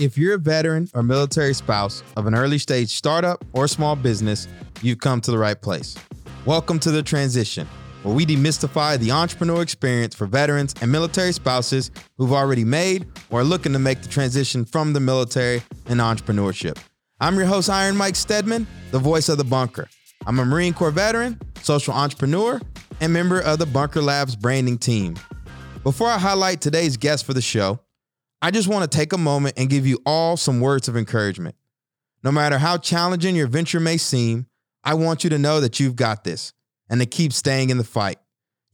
If you're a veteran or military spouse of an early stage startup or small business, you've come to the right place. Welcome to The Transition, where we demystify the entrepreneur experience for veterans and military spouses who've already made or are looking to make the transition from the military and entrepreneurship. I'm your host, Iron Mike Stedman, the voice of the bunker. I'm a Marine Corps veteran, social entrepreneur, and member of the Bunker Labs branding team. Before I highlight today's guest for the show, I just want to take a moment and give you all some words of encouragement. No matter how challenging your venture may seem, I want you to know that you've got this and to keep staying in the fight.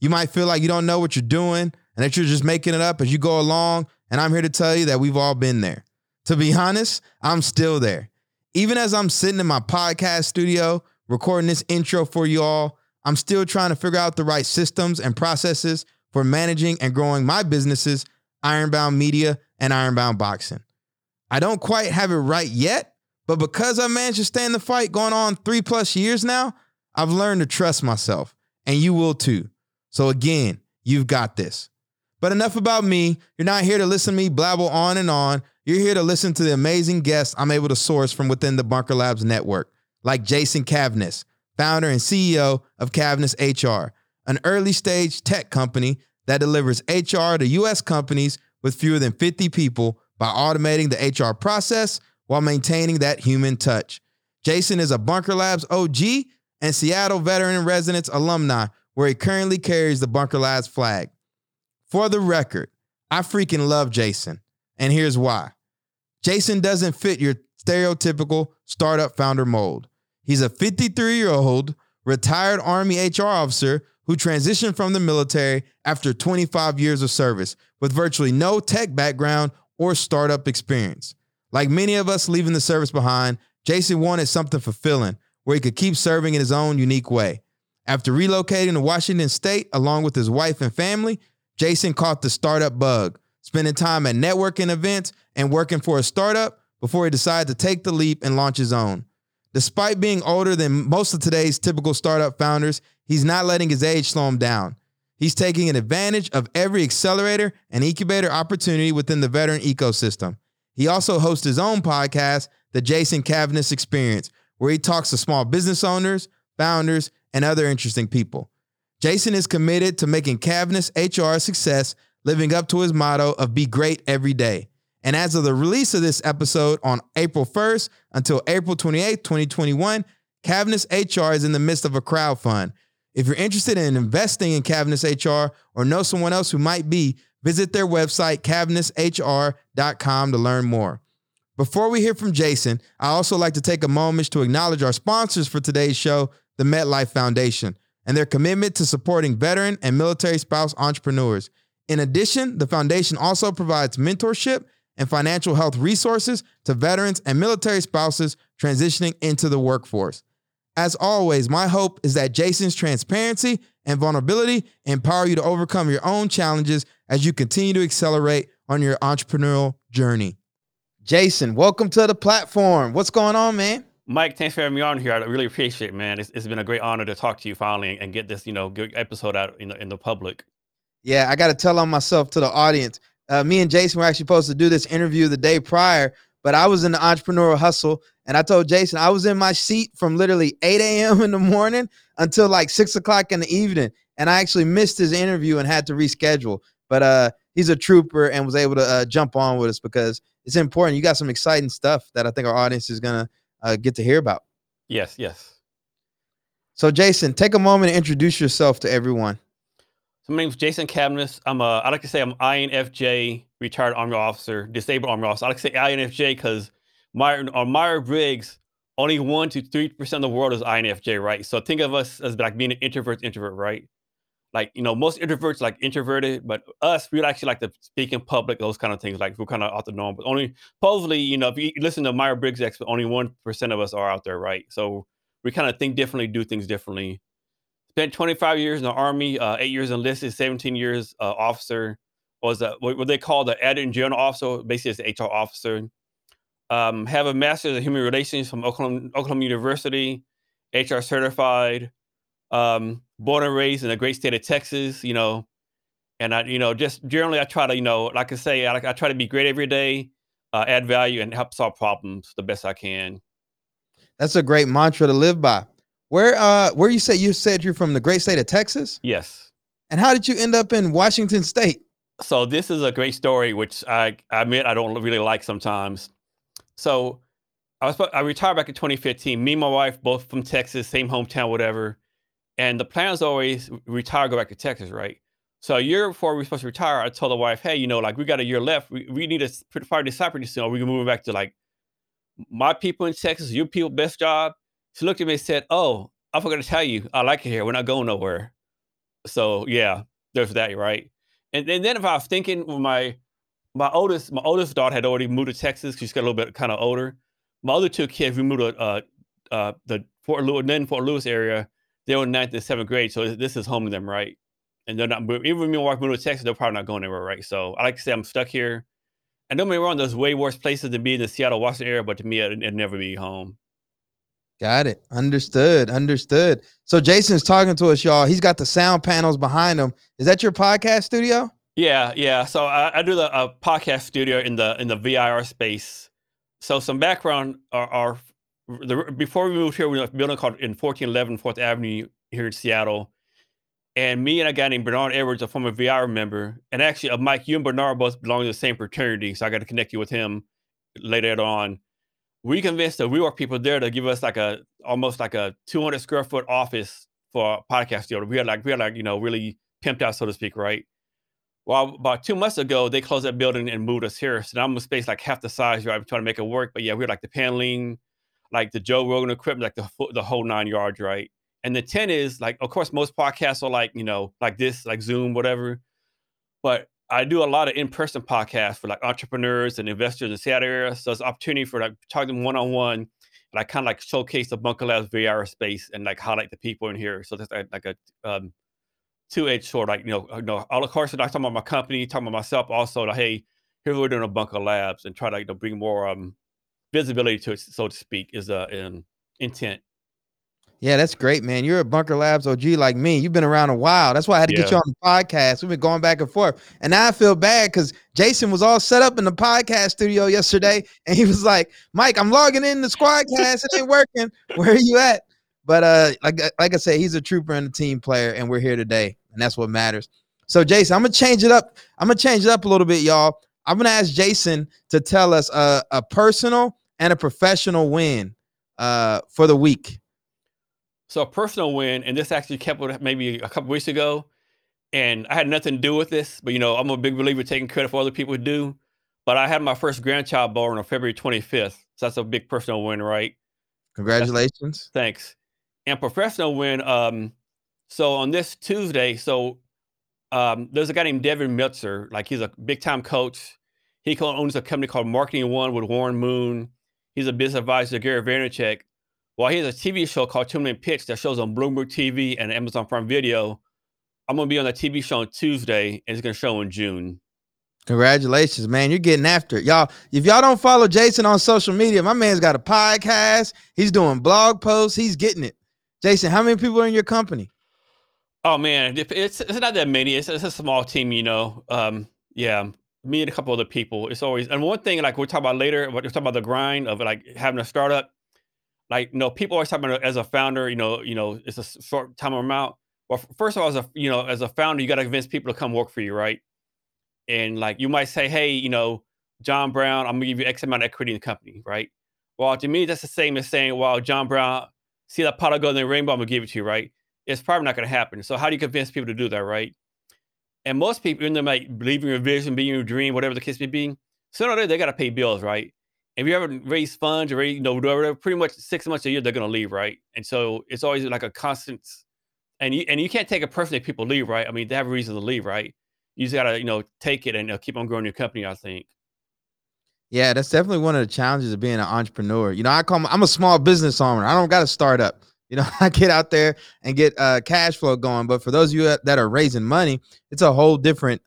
You might feel like you don't know what you're doing and that you're just making it up as you go along, and I'm here to tell you that we've all been there. To be honest, I'm still there. Even as I'm sitting in my podcast studio recording this intro for you all, I'm still trying to figure out the right systems and processes for managing and growing my businesses, Ironbound Media and Ironbound Boxing. I don't quite have it right yet, but because I managed to stay in the fight going on 3+ years now, I've learned to trust myself, and you will too. So again, you've got this. But enough about me. You're not here to listen to me blabble on and on. You're here to listen to the amazing guests I'm able to source from within the Bunker Labs network, like Jason Cavness, founder and CEO of Cavness HR, an early-stage tech company that delivers HR to U.S. companies with fewer than 50 people by automating the HR process while maintaining that human touch. Jason is a Bunker Labs OG and Seattle veteran residence alumni, where he currently carries the Bunker Labs flag. For the record, I freaking love Jason, and here's why. Jason doesn't fit your stereotypical startup founder mold. He's a 53-year-old retired Army HR officer who transitioned from the military after 25 years of service with virtually no tech background or startup experience. Like many of us leaving the service behind, Jason wanted something fulfilling where he could keep serving in his own unique way. After relocating to Washington State along with his wife and family, Jason caught the startup bug, spending time at networking events and working for a startup before he decided to take the leap and launch his own. Despite being older than most of today's typical startup founders, he's not letting his age slow him down. He's taking advantage of every accelerator and incubator opportunity within the veteran ecosystem. He also hosts his own podcast, The Jason Kavnis Experience, where he talks to small business owners, founders, and other interesting people. Jason is committed to making Cavness HR a success, living up to his motto of be great every day. And as of the release of this episode on April 1st until April 28th, 2021, Cavness HR is in the midst of a crowdfund. If you're interested in investing in Cavness HR or know someone else who might be, visit their website, Cavnesshr.com, to learn more. Before we hear from Jason, I also like to take a moment to acknowledge our sponsors for today's show, the MetLife Foundation, and their commitment to supporting veteran and military spouse entrepreneurs. In addition, the foundation also provides mentorship and financial health resources to veterans and military spouses transitioning into the workforce. As always, my hope is that Jason's transparency and vulnerability empower you to overcome your own challenges as you continue to accelerate on your entrepreneurial journey. Jason, welcome to the platform. What's going on, man? Mike, thanks for having me on here. I really appreciate it, man. It's been a great honor to talk to you finally and get this, good episode out in the public. Yeah, I got to tell on myself to the audience. Me and Jason were actually supposed to do this interview the day prior, but I was in the entrepreneurial hustle, and I told Jason I was in my seat from literally 8 a.m. in the morning until like 6 o'clock in the evening, and I actually missed his interview and had to reschedule. But he's a trooper and was able to jump on with us because it's important. You got some exciting stuff that I think our audience is going to get to hear about. Yes. So Jason, take a moment and introduce yourself to everyone. So my name's Jason Cavness. I like to say I'm INFJ, retired Army officer, disabled Army officer. I like to say INFJ because Myers Briggs, only 1 to 3% of the world is INFJ, right? So think of us as like being an introvert, right? Like, most introverts like introverted, but us, we actually like to speak in public, those kind of things. Like, we're kind of out the norm, but only supposedly, if you listen to Myers Briggs expert, only 1% of us are out there, right? So we kind of think differently, do things differently. Spent 25 years in the Army, 8 years enlisted, 17 years officer. Was what they call the adjutant general officer, basically it's the HR officer. Have a master's in human relations from Oklahoma University, HR certified. Born and raised in the great state of Texas, and I, just generally, I try to, I try to be great every day. add value, and help solve problems the best I can. That's a great mantra to live by. Where you said you're from the great state of Texas? Yes. And how did you end up in Washington State? So this is a great story, which I admit I don't really like sometimes. So I retired back in 2015. Me and my wife, both from Texas, same hometown, whatever. And the plan is always retire, go back to Texas, right? So a year before we were supposed to retire, I told the wife, hey, you know, like, we got a year left. We need to probably decide pretty soon. Or we can move back to, like, my people in Texas, your people, best job. She looked at me and said, oh, I forgot to tell you, I like it here. We're not going nowhere. So, yeah, there's that, right? And then if I was thinking, well, my oldest daughter had already moved to Texas. She's got a little bit kind of older. My other two kids, we moved to the Fort Lewis area. They were in 9th and 7th grade, so this is home to them, right? And they're not, even when we walk to Texas, they're probably not going anywhere, right? So I like to say I'm stuck here. And don't get me wrong, there's way worse places to be in the Seattle, Washington area, but to me, it'd never be home. Got it. Understood. So Jason's talking to us, y'all. He's got the sound panels behind him. Is that your podcast studio? Yeah. So I do the podcast studio in the VIR space. So some background before we moved here, we were in a building called in 1411 4th Avenue here in Seattle. And me and a guy named Bernard Edwards, a former VIR member, and actually Mike, you and Bernard both belong to the same fraternity, so I got to connect you with him later on. We convinced the WeWork people there to give us almost like a 200 square foot office for a podcast studio. We had really pimped out, so to speak, right? Well, about 2 months ago, they closed that building and moved us here. So now I'm in a space like half the size, right? We're trying to make it work. But yeah, we had like the paneling, like the Joe Rogan equipment, like the whole 9 yards, right? And the intent is, like, of course, most podcasts are like, you know, like this, like Zoom, whatever. But I do a lot of in-person podcasts for like entrepreneurs and investors in the Seattle area. So it's an opportunity for like talking one-on-one, and I kind of like showcase the Bunker Labs VR space and like highlight the people in here. So that's like a two-edged sword, like, you know, all the course I'm talking about my company, talking about myself, also like, hey, here's what we're doing at Bunker Labs, and try to, like, to bring more visibility to it, so to speak, is an intent. Yeah, that's great, man. You're a Bunker Labs OG like me. You've been around a while. That's why I had to get you on the podcast. We've been going back and forth. And now I feel bad because Jason was all set up in the podcast studio yesterday. And he was like, Mike, I'm logging in the squadcast. It ain't working. Where are you at? But like I said, he's a trooper and a team player. And we're here today. And that's what matters. So, Jason, I'm going to change it up a little bit, y'all. I'm going to ask Jason to tell us a personal and a professional win for the week. So a personal win, and this actually kept with maybe a couple weeks ago, and I had nothing to do with this, but, you know, I'm a big believer taking credit for other people do, but I had my first grandchild born on February 25th. So that's a big personal win, right? Congratulations. Thanks. And professional win. So on this Tuesday, there's a guy named Devin Meltzer. Like, he's a big time coach. He owns a company called Marketing One with Warren Moon. He's a business advisor to Gary Vaynerchuk. Well, he has a TV show called 2 Minute Pitch that shows on Bloomberg TV and Amazon Prime Video. I'm going to be on that TV show on Tuesday, and it's going to show in June. Congratulations, man. You're getting after it. Y'all, if y'all don't follow Jason on social media, my man's got a podcast. He's doing blog posts. He's getting it. Jason, how many people are in your company? Oh, man, it's not that many. It's a small team, you know. Yeah, me and a couple other people. It's always, and one thing, like, we'll talk about later, we're talking about the grind of, like, having a startup. Like, you know, people always talk about as a founder, you know, it's a short time amount. Well, first of all, as a founder, you got to convince people to come work for you, right? And, like, you might say, hey, you know, John Brown, I'm going to give you X amount of equity in the company, right? Well, to me, that's the same as saying, well, John Brown, see that pot of gold in the rainbow, I'm going to give it to you, right? It's probably not going to happen. So how do you convince people to do that, right? And most people, in them, like, believing your vision, being your dream, whatever the case may be, sooner or later, they got to pay bills, right? If you ever raise funds or, you know, whatever, pretty much 6 months a year, they're going to leave, right? And so it's always like a constant, and you can't take it personally if people leave, right? I mean, they have a reason to leave, right? You just got to, you know, take it and keep on growing your company, I think. Yeah, that's definitely one of the challenges of being an entrepreneur. You know, I'm a small business owner. I don't got a startup. You know, I get out there and get cash flow going. But for those of you that are raising money, it's a whole different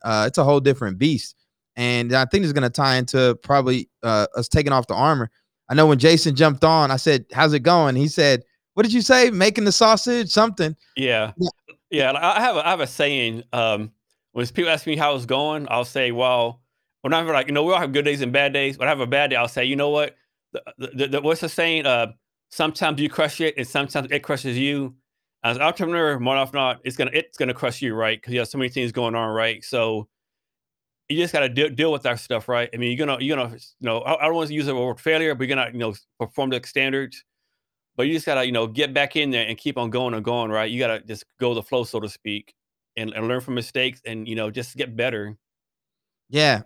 beast. And I think it's going to tie into probably us taking off the armor. I know when Jason jumped on, I said, how's it going? He said, what did you say? Making the sausage, something. Yeah. I have a saying. When people ask me how it's going, I'll say, well, when I'm like, you know, we all have good days and bad days. When I have a bad day, I'll say, you know what? What's the saying? Sometimes you crush it, and sometimes it crushes you. As an entrepreneur, more often not, it's gonna crush you, right? Because you have so many things going on, right? So you just gotta deal with that stuff, right? I mean, you're gonna, you know, I don't want to use the word failure, but you're gonna, you know, perform the standards. But you just gotta, you know, get back in there and keep on going and going, right? You gotta just go the flow, so to speak, and learn from mistakes, and you know, just get better. Yeah,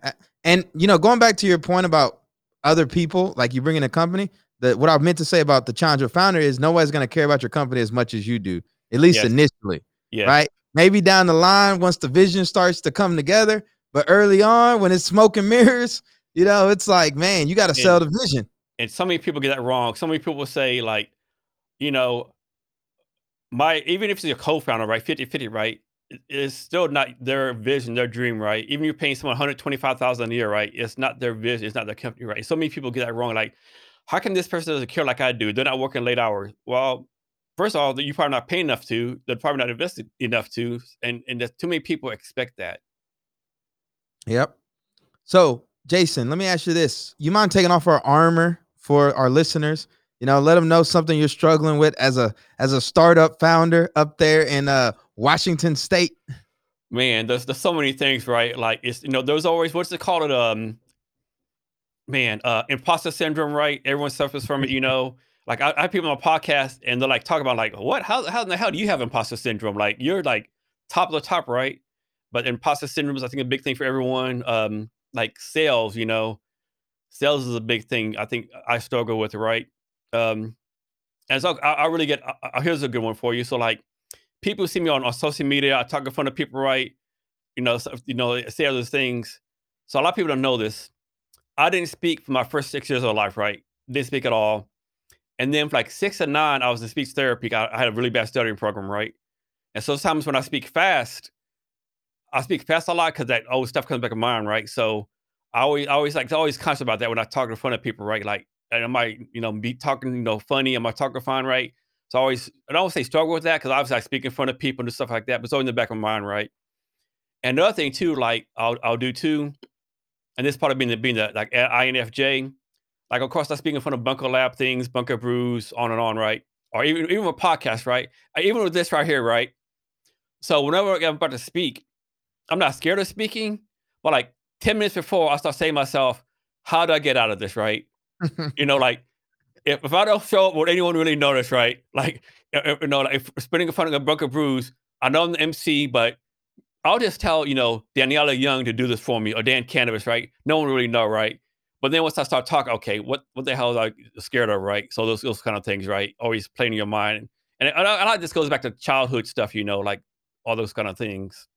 and you know, going back to your point about other people, like you bring in a company. What I meant to say about the Chandra founder is nobody's going to care about your company as much as you do, at least initially, right? Maybe down the line, once the vision starts to come together, but early on when it's smoke and mirrors, you know, it's like, man, you got to sell the vision. And so many people get that wrong. So many people say like, you know, even if it's your co-founder, right? 50-50, right? It's still not their vision, their dream, right? Even you're paying someone $125,000 a year, right? It's not their vision. It's not their company, right? So many people get that wrong. Like, how come this person doesn't care like I do? They're not working late hours. Well, first of all, you're probably not paying enough to. They're probably not invested enough to. And there's too many people expect that. Yep. So, Jason, let me ask you this. You mind taking off our armor for our listeners? You know, let them know something you're struggling with as a startup founder up there in Washington State. Man, there's so many things, right? Like, it's, you know, there's always, what's it called? Imposter syndrome, right? Everyone suffers from it, you know. Like I have people on a podcast and they're like talking about like, what? How in the hell do you have imposter syndrome? Like you're like top of the top, right? But imposter syndrome is, I think, a big thing for everyone. Like sales, you know, sales is a big thing. I think I struggle with, right? And so I really get. Here's a good one for you. So like, people see me on social media. I talk in front of people, right? You know, say other things. So a lot of people don't know this. I didn't speak for my first 6 years of life, right? Didn't speak at all. And then for like 6 and 9, I was in speech therapy. I had a really bad stuttering program, right? And so sometimes when I speak fast a lot because that old stuff comes back in mind, right? So I always conscious about that when I talk in front of people, right? Like, and I might, you know, be talking, you know, funny. Am I talking fine, right? So I always say struggle with that because obviously I speak in front of people and stuff like that, but it's always in the back of my mind, right? And the other thing too, like I'll do too, and this part of being the like INFJ, like of course I speak in front of Bunker Lab things, Bunker Brews, on and on, right? Or even with podcasts, right? Even with this right here, right? So whenever I'm about to speak, I'm not scared of speaking, but like 10 minutes before, I start saying to myself, how do I get out of this, right? You know, like if I don't show up, would anyone really notice, right? Like, you know, like if spinning in front of a Bunker Brews, I know I'm the MC, but I'll just tell, you know, Daniela Young to do this for me or Dan Cannabis, right? No one really know, right? But then once I start talking, okay, what the hell is I scared of, right? So those kind of things, right? Always playing in your mind. And a lot of this goes back to childhood stuff, you know, like all those kind of things.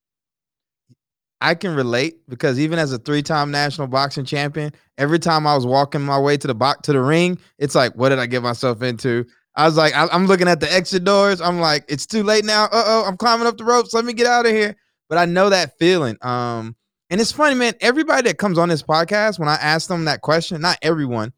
I can relate because even as a 3-time national boxing champion, every time I was walking my way to the ring, it's like, what did I get myself into? I was like, I'm looking at the exit doors. I'm like, it's too late now. Uh-oh, I'm climbing up the ropes. Let me get out of here. But I know that feeling. And it's funny, man, everybody that comes on this podcast, when I ask them that question, not everyone,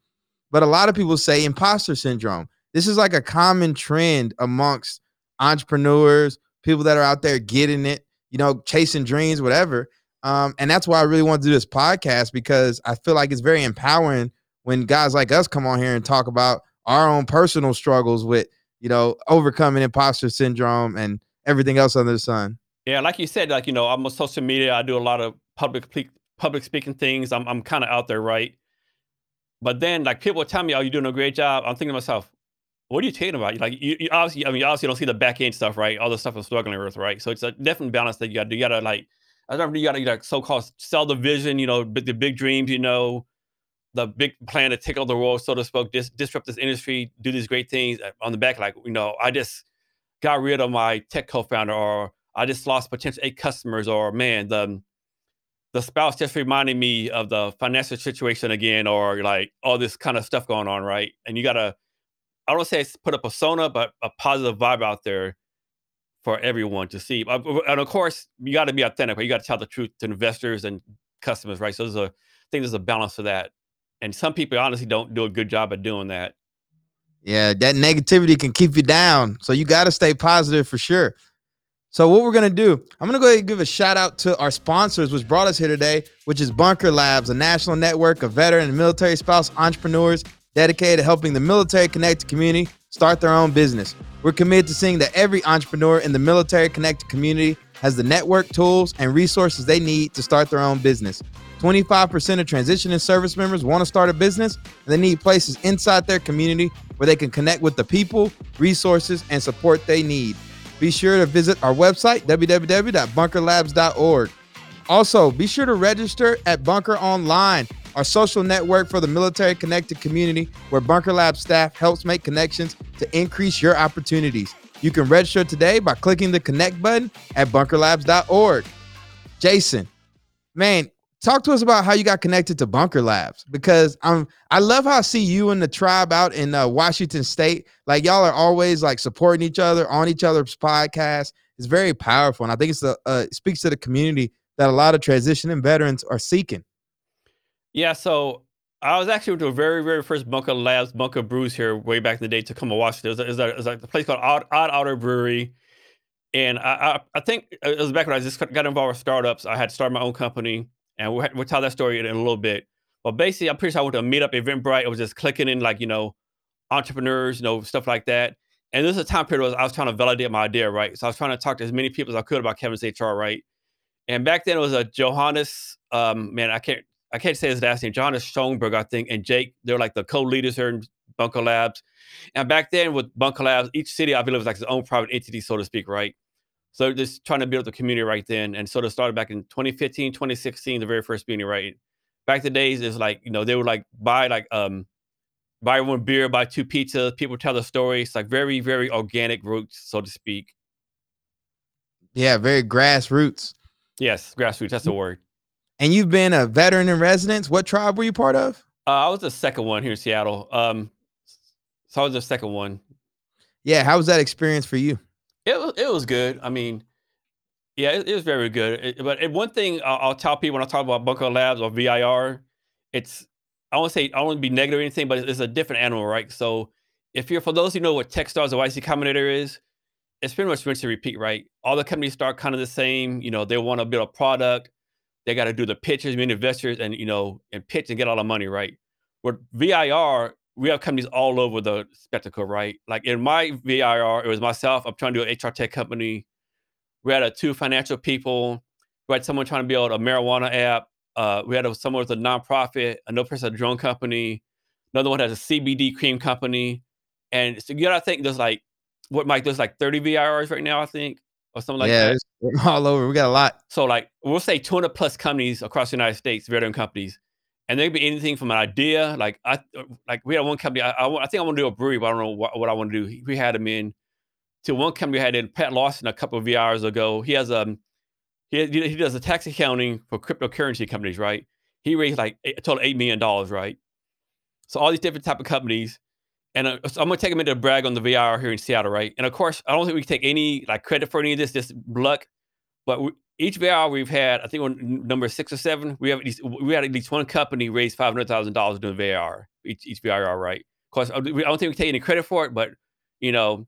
but a lot of people say imposter syndrome. This is like a common trend amongst entrepreneurs, people that are out there getting it, you know, chasing dreams, whatever. And that's why I really want to do this podcast, because I feel like it's very empowering when guys like us come on here and talk about our own personal struggles with, you know, overcoming imposter syndrome and everything else under the sun. Yeah, like you said, like, you know, I'm on social media. I do a lot of public speaking things. I'm kind of out there, right? But then, like, people tell me, "Oh, you're doing a great job." I'm thinking to myself, "What are you talking about?" Like, you obviously don't see the back end stuff, right? All the stuff I'm struggling with, right? So it's a definite balance that you got to do. You gotta like, I don't know, you gotta like so-called sell the vision, you know, the big dreams, you know, the big plan to take over the world, so to speak, disrupt this industry, do these great things. On the back, like, you know, I just got rid of my tech co-founder, or I just lost potential 8 customers, or man, the spouse just reminded me of the financial situation again, or like all this kind of stuff going on, right? And you gotta, I don't say put a persona, but a positive vibe out there for everyone to see. And of course, you gotta be authentic, right? You gotta tell the truth to investors and customers, right? So I think there's a balance for that. And some people honestly don't do a good job at doing that. Yeah, that negativity can keep you down. So you gotta stay positive for sure. So what we're going to do, I'm going to go ahead and give a shout out to our sponsors, which brought us here today, which is Bunker Labs, a national network of veteran and military spouse entrepreneurs dedicated to helping the military connect to community, start their own business. We're committed to seeing that every entrepreneur in the military connected community has the network, tools, and resources they need to start their own business. 25% of transitioning service members want to start a business, and they need places inside their community where they can connect with the people, resources, and support they need. Be sure to visit our website, www.bunkerlabs.org. Also, be sure to register at Bunker Online, our social network for the military connected community, where Bunker Labs staff helps make connections to increase your opportunities. You can register today by clicking the connect button at bunkerlabs.org. Jason, man, talk to us about how you got connected to Bunker Labs, because I love how I see you and the tribe out in Washington State. Like, y'all are always like supporting each other on each other's podcasts. It's very powerful, and I think it's it speaks to the community that a lot of transitioning veterans are seeking. Yeah, so I was actually to a very, very first Bunker Labs, Bunker Brews here way back in the day, to come to Washington. It was a place called Odd Outer Brewery, and I think it was back when I just got involved with startups. I had started my own company. And we'll tell that story in a little bit. But basically, I'm pretty sure I went to a meetup, Eventbrite. It was just clicking in, like, entrepreneurs, stuff like that. And this is a time period where I was trying to validate my idea, right? So I was trying to talk to as many people as I could about Cavness HR, right? And back then it was a Johannes, I can't say his last name, Johannes Schoenberg, I think, and Jake. They're like the co-leaders here in Bunker Labs. And back then with Bunker Labs, each city, I believe, was like its own private entity, so to speak, right? So just trying to build the community right then. And so it started back in 2015, 2016, the very first meeting, right? Back the days is like, they would like buy one beer, buy two pizzas. People tell the story. It's like very, very organic roots, so to speak. Yeah, very grassroots. Yes, grassroots. That's the word. And you've been a veteran in residence. What tribe were you part of? I was the second one here in Seattle. So I was the second one. Yeah. How was that experience for you? It was good. I mean, yeah, it was very good. But one thing I'll tell people when I talk about Bunker Labs or VIR, I won't be negative or anything, but it's a different animal, right? So for those who know what Techstars or YC Combinator is, it's pretty much rinse and repeat, right? All the companies start kind of the same. They want to build a product. They got to do the pitches, meet investors, and pitch and get all the money, right? With VIR, we have companies all over the spectacle, right? Like in my VIR, it was myself. I'm trying to do an HR tech company. We had two financial people. We had someone trying to build a marijuana app. We had someone with a nonprofit, another person, a drone company. Another one has a CBD cream company. And so, I think there's like, there's like 30 VIRs right now, I think, or something like that. Yeah, all over. We got a lot. So like, we'll say 200 plus companies across the United States, veteran companies. And they could be anything from an idea. Like we had one company, I think I want to do a brewery, but I don't know what I want to do. We had him in to one company we had in Pat Lawson a couple of hours ago. He has he does a tax accounting for cryptocurrency companies, right? He raised like a total of $8 million, right? So all these different type of companies. And so I'm going to take him into a brag on the VR here in Seattle, right? And of course, I don't think we can take any like credit for any of this, just luck. But each VR we've had, I think on number 6 or 7, we had at least one company raise $500,000 doing VR, each VR, right? Of course, I don't think we take any credit for it, but No,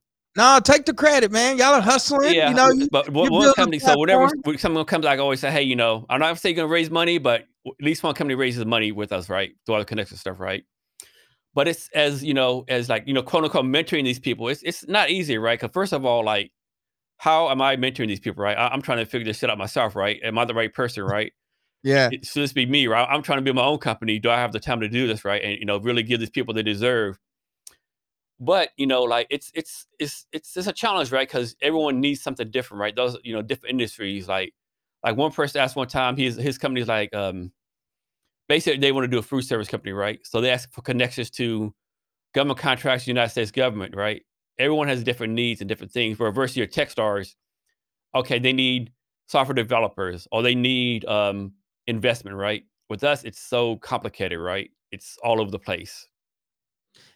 take the credit, man. Y'all are hustling. Yeah, but one company, so whatever, when someone comes, I always say, hey, I'm not saying you're going to raise money, but at least one company raises money with us, right? Through all the connection stuff, right? But it's as quote unquote mentoring these people, it's not easy, right? Because first of all, like, how am I mentoring these people, right? I'm trying to figure this shit out myself, right? Am I the right person, right? Yeah. So this be me, right? I'm trying to build my own company. Do I have the time to do this, right? And really give these people they deserve. But like it's a challenge, right? Because everyone needs something different, right? Those different industries. Like one person asked one time, his company's like basically they want to do a food service company, right? So they ask for connections to government contracts, United States government, right? Everyone has different needs and different things. For versus your tech stars, okay, they need software developers or they need investment, right? With us, it's so complicated, right? It's all over the place.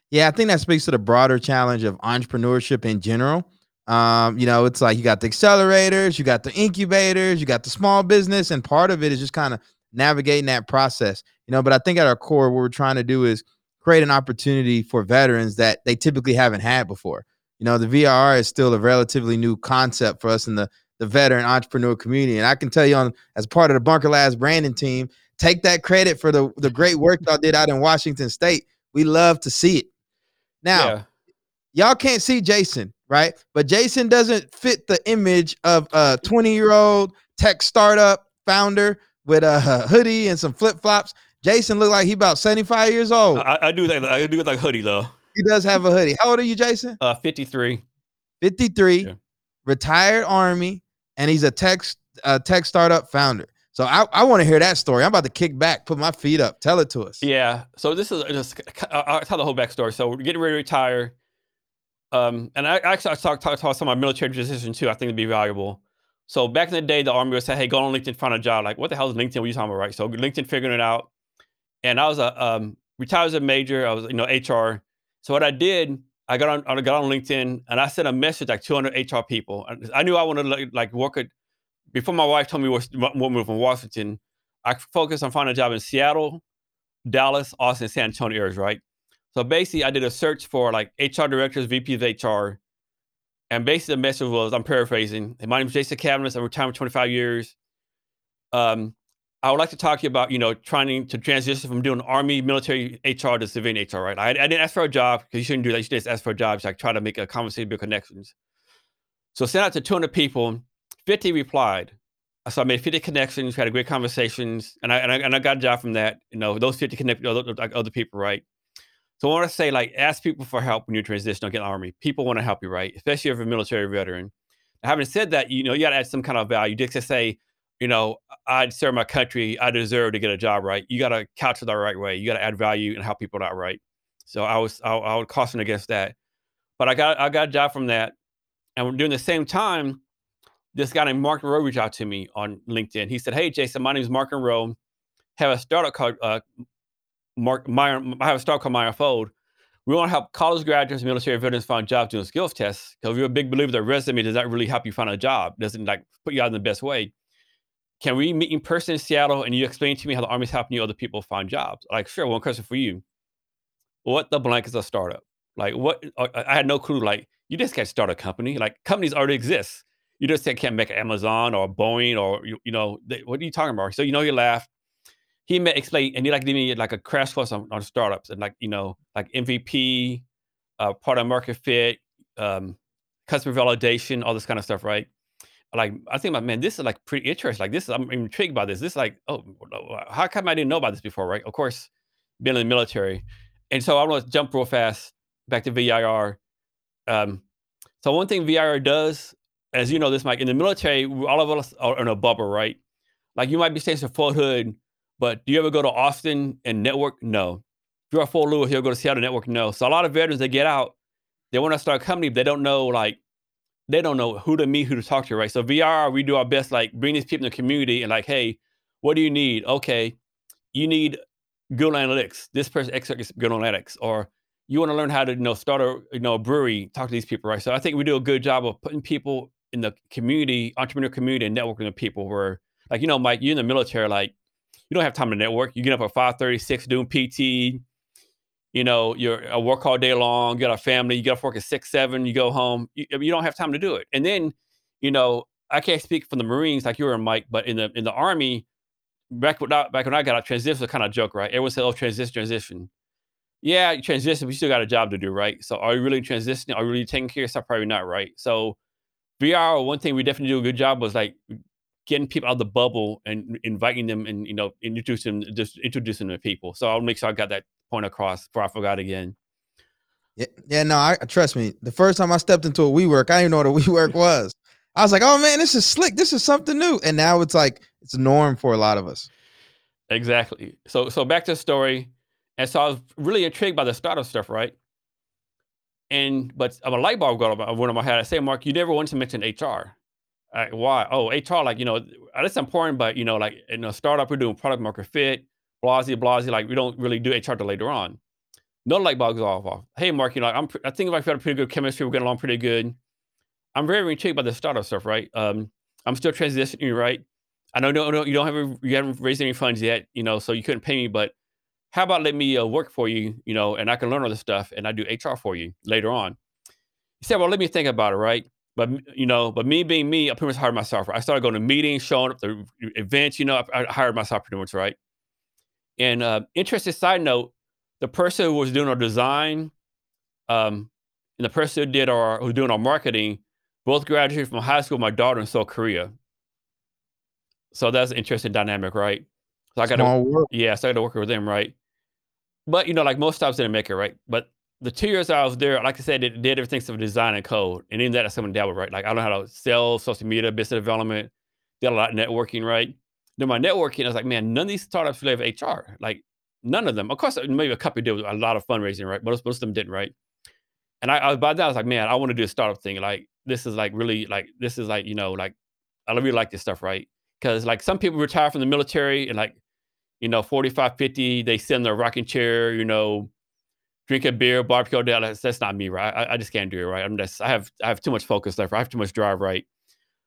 Yeah, I think that speaks to the broader challenge of entrepreneurship in general. It's like you got the accelerators, you got the incubators, you got the small business, and part of it is just kind of navigating that process. But I think at our core, what we're trying to do is create an opportunity for veterans that they typically haven't had before. The VIR is still a relatively new concept for us in the the veteran entrepreneur community. And I can tell you, as part of the Bunker Labs branding team, take that credit for the great work y'all did out in Washington State. We love to see it. Now, y'all can't see Jason, right? But Jason doesn't fit the image of a 20-year-old tech startup founder with a hoodie and some flip-flops. Jason looked like he about 75 years old. I do it like hoodie, though. He does have a hoodie. How old are you, Jason? 53. 53, yeah. Retired Army, and he's a tech startup founder. So I want to hear that story. I'm about to kick back, put my feet up. Tell it to us. Yeah. So this is just, I'll tell the whole backstory. So we're getting ready to retire. And I talked about some of my military transition too. I think it'd be valuable. So back in the day, the Army would say, hey, go on LinkedIn, find a job. Like, what the hell is LinkedIn? What are you talking about, right? So LinkedIn, figuring it out. And I was retired as a major. I was, HR. So what I did, I got on LinkedIn and I sent a message like 200 HR people. I knew I wanted to work at, before my wife told me what moved from Washington, I focused on finding a job in Seattle, Dallas, Austin, San Antonio areas, right? So basically I did a search for HR directors, VPs of HR. And basically the message was, I'm paraphrasing, my name is Jason Cavness, I'm retired for 25 years. I would like to talk to you about, trying to transition from doing Army, military HR to civilian HR, right? I didn't ask for a job because you shouldn't do that. You should just ask for a job. So I try to make a conversation, build connections. So sent out to 200 people, 50 replied. So I made 50 connections, had a great conversations, and I got a job from that. Those 50 connected other people, right? So I want to say, ask people for help when you transition or get in the Army. People want to help you, right? Especially if you're a military veteran. Now, having said that, you got to add some kind of value. You didn't just say, I'd serve my country. I deserve to get a job, right? You got to couch it the right way. You got to add value and help people out, right? So I would caution against that. But I got a job from that, and during the same time, this guy named Mark Rowe reached out to me on LinkedIn. He said, "Hey Jason, my name is Mark Rowe. Have a startup called I have a startup called Myers Fold. We want to help college graduates, military veterans find jobs doing skills tests because we're a big believer that resume does not really help you find a job. It doesn't put you out in the best way. Can we meet in person in Seattle and you explain to me how the Army's helping you other people find jobs?" Sure, one question for you. What the blank is a startup? I had no clue. You just can't start a company. Companies already exist. You just can't make an Amazon or a Boeing or, what are you talking about? So, he laughed. He explained, and he gave me a crash course on startups and MVP, product market fit, customer validation, all this kind of stuff, right? I think, man, this is pretty interesting. I'm intrigued by this. This is oh, how come I didn't know about this before, right? Of course, being in the military. And so I want to jump real fast back to VIR. So one thing VIR does, as you know, this, Mike, in the military, all of us are in a bubble, right? You might be stationed in Fort Hood, but do you ever go to Austin and network? No. If you're at Fort Lewis, you'll go to Seattle and network? No. So a lot of veterans, they get out, they want to start a company, but they don't know, they don't know who to meet, who to talk to, right? So VR, we do our best, bring these people in the community and hey, what do you need? Okay, you need Google Analytics. This person expert is Google Analytics, or you want to learn how to, start a, a brewery, talk to these people, right? So I think we do a good job of putting people in the community, entrepreneur community, and networking with people where, Mike, you're in the military, you don't have time to network. You get up at 5:30, 6 doing PT, you're at work all day long, you got a family, you got to work at 6, 7, you go home. You don't have time to do it. And then, I can't speak for the Marines like you were, Mike, but in the Army, back when I got out, transition was a kind of joke, right? Everyone said, oh, transition. Yeah, you transition, but you still got a job to do, right? So are you really transitioning? Are you really taking care of yourself? Probably not, right? So VR, one thing we definitely do a good job was getting people out of the bubble and inviting them and, introducing them to people. So I'll make sure I got that point across before I forgot again. Yeah, no, trust me. The first time I stepped into a WeWork, I didn't know what a WeWork was. I was like, oh man, this is slick. This is something new. And now it's it's a norm for a lot of us. Exactly. So back to the story. And so I was really intrigued by the startup stuff, right? But a light bulb went on my head. I say, Mark, you never once mentioned HR. Why? Oh, HR, that's important, but in a startup, we're doing product market fit, blasey, we don't really do HR till later on. No light bulb goes off. Hey, Mark, I think I've got a pretty good chemistry. We're getting along pretty good. I'm very intrigued by the startup stuff, right? I'm still transitioning, right? I know you haven't raised any funds yet, so you couldn't pay me, but how about let me work for you, and I can learn all this stuff and I do HR for you later on. He said, well, let me think about it, right? But, you know, but me being me, I pretty much hired myself. I started going to meetings, showing up to events, you know, I hired myself pretty much, right? And interesting side note, the person who was doing our design and the person who did our, who was doing our marketing, both graduated from high school with my daughter in South Korea. So that's an interesting dynamic, right? So I got to, so I got to work with them, right? But, you know, like most jobs didn't make it, right? But the 2 years I was there, like I said, it did everything from design and code. And in that, I something dealt with, right? Like I learned how to sell, social media, business development, did a lot of networking, right? Then my networking, I was like, man, none of these startups really have HR. Like none of them. Of course, maybe a couple did with a lot of fundraising, right? But most of them didn't, right? And I by that, I was like, man, I want to do a startup thing. Like this is like really, like this is like, you know, like I really like this stuff, right? Because like some people retire from the military and like, you know, 45, 50, they sit in their rocking chair, you know, drink a beer, barbecue, that's not me, right? I just can't do it, right? I have too much focus left, right? I have too much drive, right?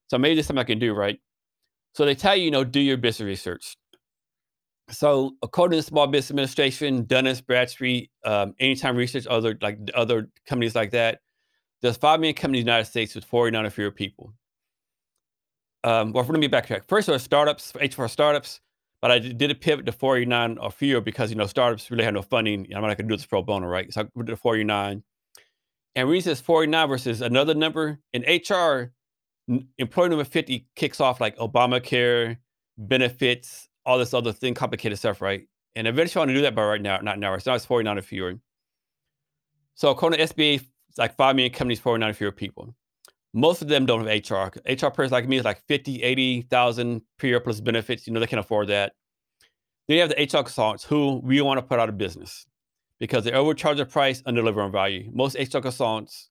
So maybe there's something I can do, right? So they tell you, you know, do your business research. So according to the Small Business Administration, Dun & Bradstreet, Anytime Research, other companies like that, there's 5 million companies in the United States with 49 or fewer people. Well, let me backtrack. First there were startups, HR startups, but I did a pivot to 49 or fewer because, you know, startups really had no funding. I'm not going to do this pro bono, right? So I went to 49. And reason is 49 versus another number. In HR, employee number 50 kicks off like Obamacare, benefits, all this other thing, complicated stuff, right? And eventually I want to do that, but right now, not now, right? So now it's 49 or fewer. So according to SBA, like 5 million companies, 49 or fewer people. Most of them don't have HR. HR person like me is like 50, 80,000 per year plus benefits. You know, they can't afford that. Then you have the HR consultants who we want to put out of business because they overcharge the price, underdeliver on value. Most HR consultants,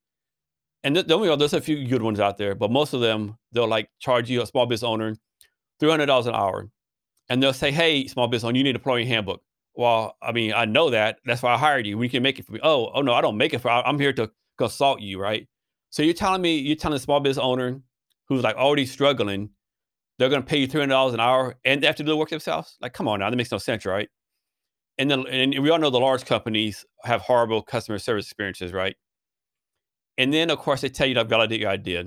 and don't we know, there's a few good ones out there, but most of them, they'll like charge you, a small business owner, $300 an hour. And they'll say, hey, small business owner, you need an employee handbook. Well, I mean, I know that. That's why I hired you. We can make it for me. Oh no, I don't make it for, I'm here to consult you, right? So you're telling a small business owner who's like already struggling, they're going to pay you $300 an hour and they have to do the work themselves? Like, come on now, that makes no sense, right? And then, and we all know the large companies have horrible customer service experiences, right? And then of course they tell you to validate your idea.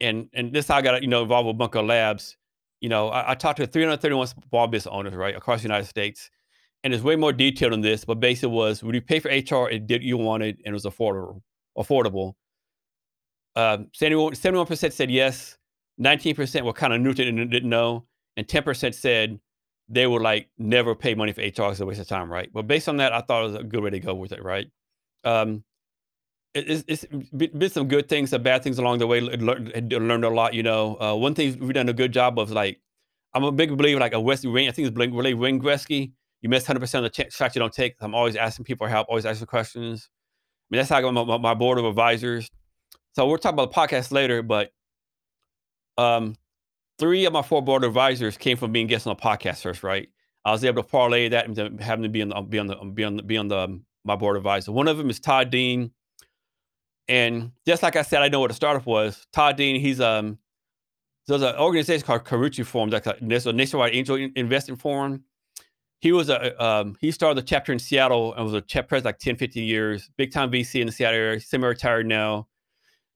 And this is how I got, you know, involved with Bunker Labs. You know, I talked to 331 small business owners, right? Across the United States. And it's way more detailed than this, but basically was, when you pay for HR, it did what you wanted and it was affordable. 71% said yes, 19% were kind of neutral and didn't know, and 10% said they would like never pay money for HR because it's a waste of time, right? But based on that, I thought it was a good way to go with it, right? It's been some good things, some bad things along the way. Learned a lot, you know. One thing we've done a good job of, like, I'm a big believer, like a West Wing, I think it's really Wayne Gretzky. You miss 100% of the shots you don't take. I'm always asking people for help, always asking questions. I mean, that's how I got my board of advisors. So we'll talk about the podcast later, but 3 of my 4 board advisors came from being guests on the podcast first, right? I was able to parlay that and having to be on my board advisor. One of them is Todd Dean, and just like I said, I know what a startup was. Todd Dean, he's there's an organization called Karuchi Forum, that's a nationwide angel investing forum. He was he started a chapter in Seattle and was a president like 10, 15 years, big time VC in the Seattle area, semi-retired now.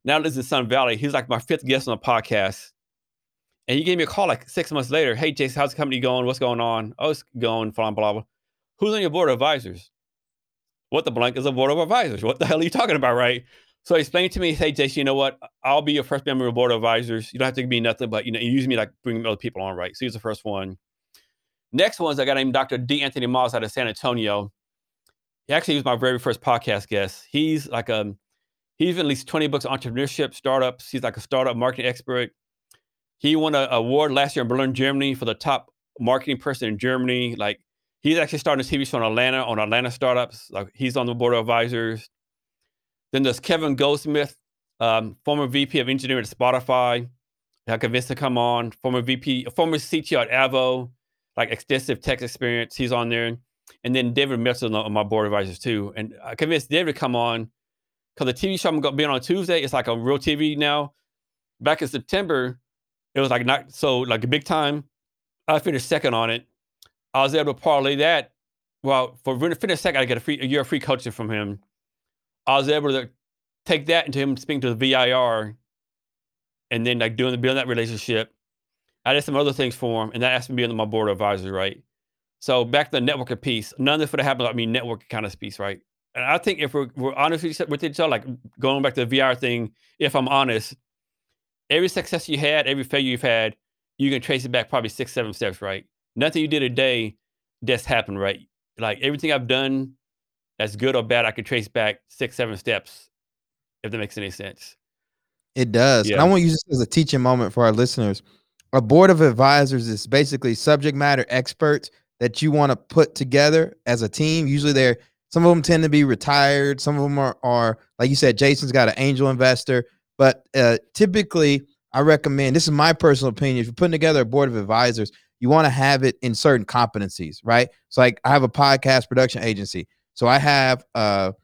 Now lives in Sun Valley. He was like my 5th guest on the podcast. And he gave me a call like 6 months later. Hey, Jason, how's the company going? What's going on? Oh, it's going, blah, blah, blah. Who's on your board of advisors? What the blank is a board of advisors? What the hell are you talking about, right? So he explained to me, hey, Jason, you know what? I'll be your first member of the board of advisors. You don't have to be nothing, but, you know, you use me like bringing other people on, right? So he's the first one. Next one is a guy named Dr. D. Anthony Moss out of San Antonio. He was my very first podcast guest. He's like a... He's written at least 20 books on entrepreneurship, startups. He's like a startup marketing expert. He won an award last year in Berlin, Germany for the top marketing person in Germany. Like, he's actually starting a TV show in Atlanta, on Atlanta startups. Like, he's on the board of advisors. Then there's Kevin Goldsmith, former VP of engineering at Spotify. I convinced him to come on. Former CTO at Avo, like extensive tech experience. He's on there. And then David Meltzer on my board of advisors too. And I convinced David to come on. Because the TV show I'm going to be on Tuesday, it's like on Real TV now. Back in September, it was like not so, like a big time. I finished second on it. I was able to parlay that. Well, for finish second, I get a year of free coaching from him. I was able to take that into him speaking to the VIR And then like building that relationship, I did some other things for him, and that asked me to be on my board of advisors, right? So back to the networking piece, none of this would have happened without me networking kind of piece, right? And I think if we're honest with each other, like going back to the VR thing, if I'm honest, every success you had, every failure you've had, you can trace it back probably 6-7 steps, right? Nothing you did today that's happened, right? Like everything I've done that's good or bad, I could trace back 6-7 steps, if that makes any sense. It does. Yeah. And I want to use this as a teaching moment for our listeners. A board of advisors is basically subject matter experts that you want to put together as a team. Usually they're, some of them tend to be retired. Some of them are like you said, Jason's got an angel investor, but typically I recommend, this is my personal opinion, if you're putting together a board of advisors, you want to have it in certain competencies, right? So like I have a podcast production agency. So I have a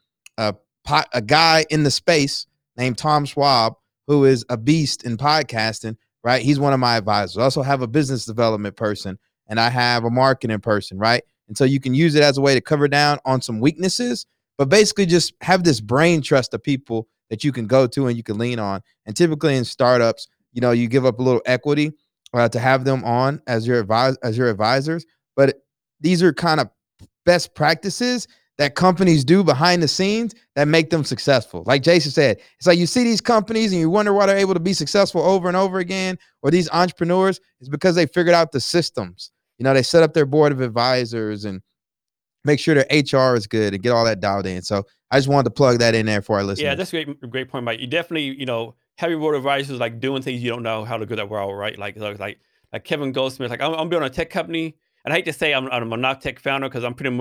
guy in the space named Tom Schwab, who is a beast in podcasting, right? He's one of my advisors. I also have a business development person, and I have a marketing person, right? And so you can use it as a way to cover down on some weaknesses, but basically just have this brain trust of people that you can go to and you can lean on. And typically in startups, you know, you give up a little equity to have them on as your advisors. But these are kind of best practices that companies do behind the scenes that make them successful. Like Jason said, it's like you see these companies and you wonder why they're able to be successful over and over again, or these entrepreneurs, is because they figured out the systems. You know, they set up their board of advisors and make sure their HR is good and get all that dialed in. So I just wanted to plug that in there for our listeners. Yeah, that's a great point, Mike. You definitely, you know, have your board of advisors like doing things you don't know how to go that well, right? Like Kevin Goldsmith, like I'm building a tech company. And I hate to say I'm a non-tech founder because I'm pretty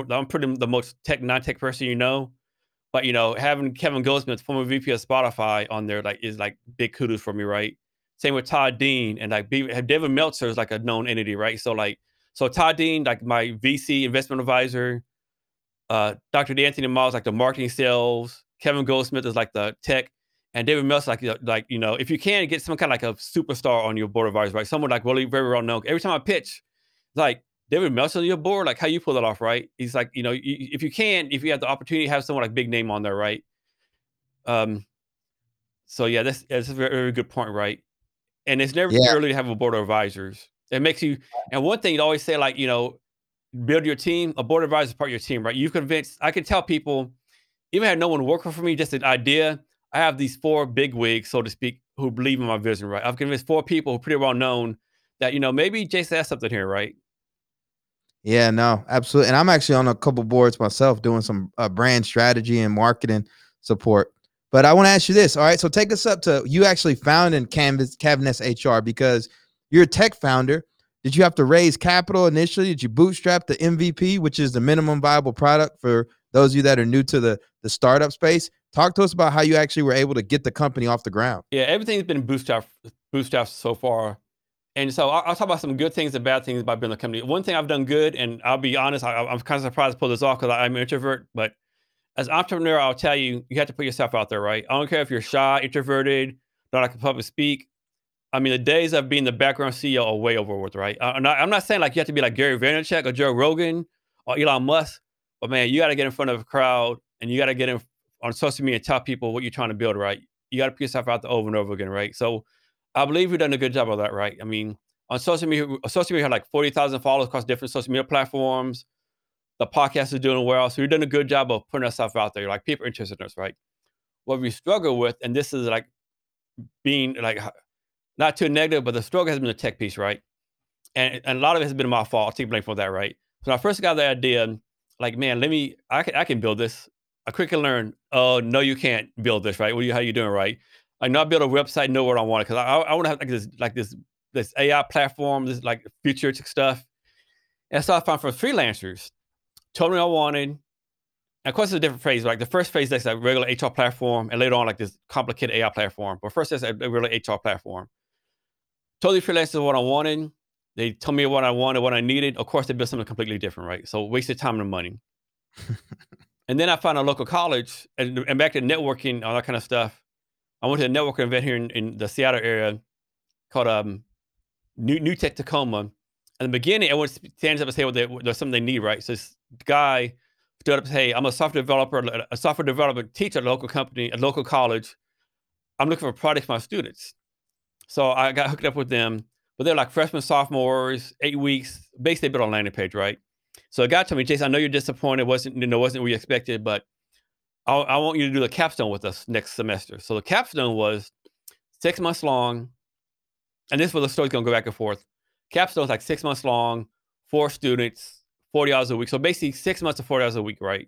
the most tech non-tech person you know, but you know, having Kevin Goldsmith, former VP of Spotify, on there like is like big kudos for me, right? Same with Todd Dean, and like David Meltzer is like a known entity, right? So Todd Dean, like my VC investment advisor, Dr. D. Anthony Moss, like the marketing sales, Kevin Goldsmith is like the tech, and David Meltzer like you know, if you can get some kind of like a superstar on your board of advisors, right? Someone like really very well known. Every time I pitch, like David Meltzer on your board, like how you pull that off, right? He's like, you know, if you have the opportunity, have someone like big name on there, right? So yeah, that's a very, very good point, right? And it's never too early to have a board of advisors. It makes you, and one thing you always say, like, you know, build your team, a board of advisors is part of your team, right? You've convinced, I can tell people, even had no one working for me, just an idea, I have these 4 big wigs, so to speak, who believe in my vision, right? I've convinced 4 people who are pretty well known that, you know, maybe Jason has something here, right? Yeah, no, absolutely. And I'm actually on a couple boards myself doing some brand strategy and marketing support. But I want to ask you this. All right. So take us up to, you actually founding Cavness HR because you're a tech founder. Did you have to raise capital initially? Did you bootstrap the MVP, which is the minimum viable product for those of you that are new to the startup space? Talk to us about how you actually were able to get the company off the ground. Yeah, everything's been bootstrapped so far. And so I'll talk about some good things and bad things about building a company. One thing I've done good, and I'll be honest, I'm kind of surprised to pull this off because I'm an introvert, but as an entrepreneur, I'll tell you, you have to put yourself out there, right? I don't care if you're shy, introverted, not like a public speak. I mean, the days of being the background CEO are way over with, right? I'm not saying like you have to be like Gary Vaynerchuk or Joe Rogan or Elon Musk, but man, you got to get in front of a crowd and you got to get in on social media and tell people what you're trying to build, right? You got to put yourself out there over and over again, right? So I believe we've done a good job of that, right? I mean, on social media had like 40,000 followers across different social media platforms. The podcast is doing well. So we've done a good job of putting ourselves out there. Like people are interested in us, right? What we struggle with, and this is like being like, not too negative, but the struggle has been the tech piece, right? And a lot of it has been my fault. I'll take blame for that, right? So when I first got the idea, like, man, I can build this. I quickly learned, oh, no, you can't build this, right? How you doing, right? I know I build a website, know what I want, because I want to have like this AI platform, this like futuristic stuff. And so I found for freelancers, told me I wanted, and of course it's a different phase, like the first phase that's a like regular HR platform, and later on like this complicated AI platform, but first that's a regular HR platform. Totally freelancers what I wanted, they told me what I wanted, what I needed, of course they built something completely different, right? So wasted time and money. And then I found a local college, and back to networking, all that kind of stuff. I went to a networking event here in the Seattle area called New Tech Tacoma. At the beginning, everyone stands up and say there's something they need, right? So this guy stood up and said, hey, I'm a software development teacher at a local college. I'm looking for products for my students. So I got hooked up with them, but they're like freshmen, sophomores, 8 weeks. Basically, they built on a landing page, right? So a guy told me, Jason, I know you're disappointed. Wasn't what you expected, but I want you to do the capstone with us next semester. So the capstone was 6 months long. And this was the story's going to go back and forth. Capstone is like 6 months long, 4 students, 40 hours a week. So basically 6 months to 40 hours a week, right?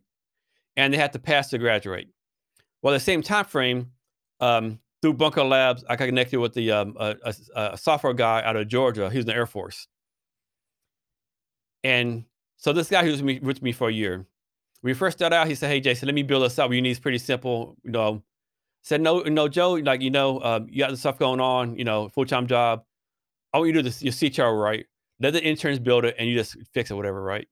And they had to pass to graduate. Well, at the same time frame, through Bunker Labs, I got connected with the a software guy out of Georgia. He was in the Air Force. And so this guy who was with me for a year, when we first started out, he said, hey, Jason, let me build this up. What you need is pretty simple. You know, I said, no, Joe, like, you know, you got this stuff going on, you know, full-time job. I want you to do this, your CTR, right? Let the interns build it and you just fix it, whatever, right?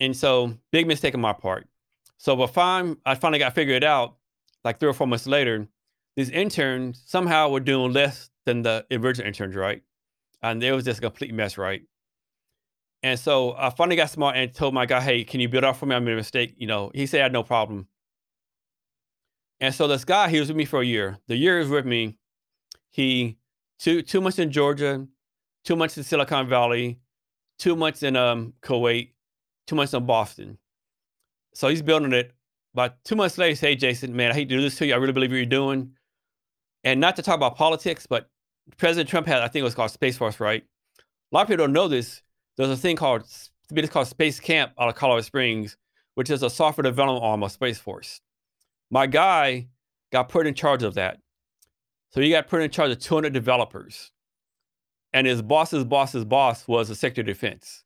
And so big mistake on my part. So I finally got figured out, like 3 or 4 months later, these interns somehow were doing less than the original interns, right? And it was just a complete mess, right? And so I finally got smart and told my guy, hey, can you build up for me? I made a mistake. You know, he said, I had no problem. And so this guy, he was with me for a year. The year he was with me, he, two months in Georgia, 2 months in Silicon Valley, 2 months in Kuwait, 2 months in Boston. So he's building it. About 2 months later, he said, hey, Jason, man, I hate to do this to you. I really believe what you're doing. And not to talk about politics, but President Trump had, I think it was called Space Force, right? A lot of people don't know this. There's a thing called Space Camp out of Colorado Springs, which is a software development arm of Space Force. My guy got put in charge of that. So he got put in charge of 200 developers. And his boss's boss's boss was the Secretary of Defense.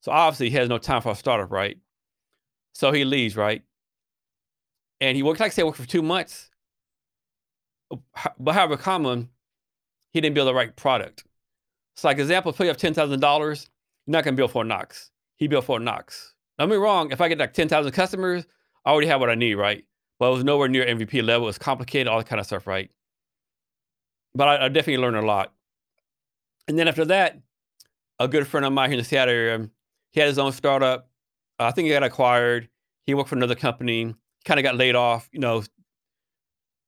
So obviously he has no time for a startup, right? So he leaves, right? And he worked, like I said, worked for 2 months. But however common, he didn't build the right product. So like example, if you have $10,000, you're not gonna build Fort Knox. He built Fort Knox. Don't be wrong, if I get like 10,000 customers, I already have what I need, right? But it was nowhere near MVP level. It was complicated, all that kind of stuff, right? But I definitely learned a lot. And then after that, a good friend of mine here in the Seattle area, he had his own startup. I think he got acquired. He worked for another company, kind of got laid off, you know.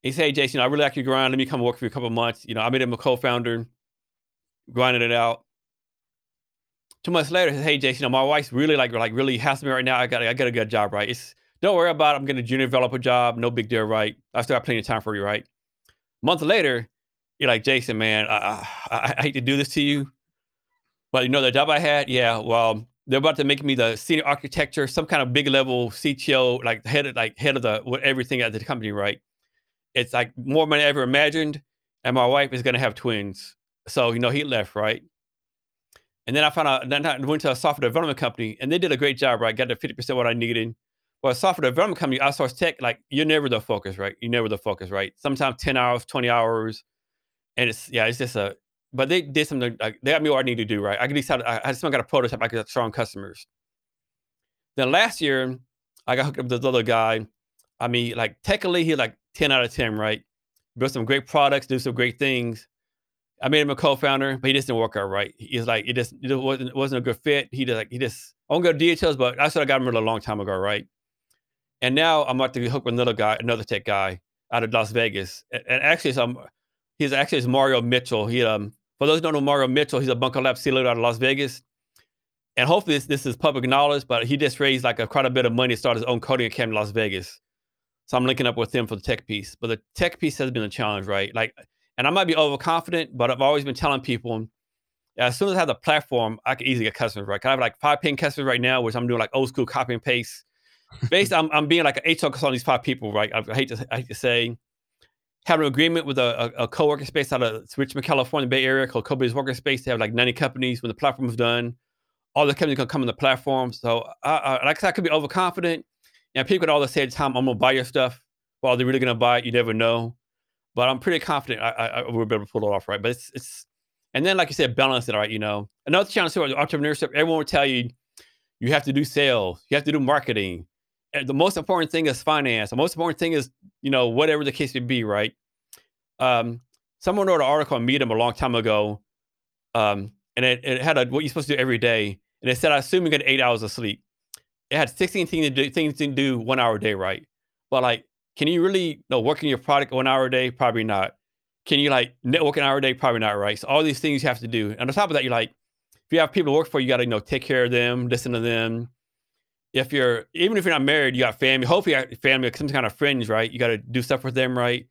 He said, hey, Jason, I really like your grind. Let me come work for you a couple of months. You know, I made him a co-founder, grinded it out. 2 months later, he said, hey, Jason, you know, my wife's really has me right now. I got a good job, right? Don't worry about it. I'm getting a junior developer job. No big deal, right? I still have plenty of time for you, right? A month later, you're like, Jason, man, I hate to do this to you, but you know the job I had? Yeah, well, they're about to make me the senior architecture, some kind of big level CTO, head of everything at the company, right? It's like more than I ever imagined. And my wife is going to have twins. So, you know, he left, right? And then I found out, then I went to a software development company and they did a great job, right? Got to 50% what I needed. Well, a software development company, outsource tech, like you're never the focus, right? You're never the focus, right? Sometimes 10 hours, 20 hours. And it's just but they did something, like, they got me what I need to do, right? I could decide, I just got a prototype, I could have strong customers. Then last year, I got hooked up with this other guy. I mean, like technically, he's like 10 out of 10, right? Built some great products, do some great things. I made him a co-founder, but he just didn't work out right. He's like, it just wasn't a good fit. I won't go to details, but I sort of got him a long time ago, right? And now I'm about to be hooked with another guy, another tech guy out of Las Vegas. And actually, he's Mario Mitchell. He, for those who don't know Mario Mitchell, he's a Bunker Lab CEO out of Las Vegas. And hopefully this is public knowledge, but he just raised like quite a bit of money to start his own coding academy in Las Vegas. So I'm linking up with him for the tech piece. But the tech piece has been a challenge, right? And I might be overconfident, but I've always been telling people, as soon as I have the platform, I can easily get customers, right? I have like 5 paying customers right now, which I'm doing like old school copy and paste. Basically, I'm being like an HR on these 5 people, right? I hate to say, have an agreement with a co-working space out of Richmond, California, Bay Area called Kobe's Working Space. They have like 90 companies. When the platform is done, all the companies are gonna come on the platform. So like I said, I could be overconfident, and people could all say at the time, I'm gonna buy your stuff. Well, they're really gonna buy it. You never know. But I'm pretty confident I will be able to pull it off, right? But it's and then like you said, balance it, right? You know, another challenge too, entrepreneurship. Everyone will tell you, you have to do sales, you have to do marketing. And the most important thing is finance. The most important thing is, you know, whatever the case may be, right? Someone wrote an article on Medium a long time ago, and it had what you're supposed to do every day, and it said, I assume you get 8 hours of sleep. It had 16 things to do 1 hour a day, right? But like, can you really work on your product 1 hour a day? Probably not. Can you like network an hour a day? Probably not, right? So all these things you have to do. And on top of that, you're like, if you have people to work for, you got to, you know, take care of them, listen to them. If you're, even if you're not married, you got family, hopefully you got family, some kind of friends, right? You got to do stuff with them, right?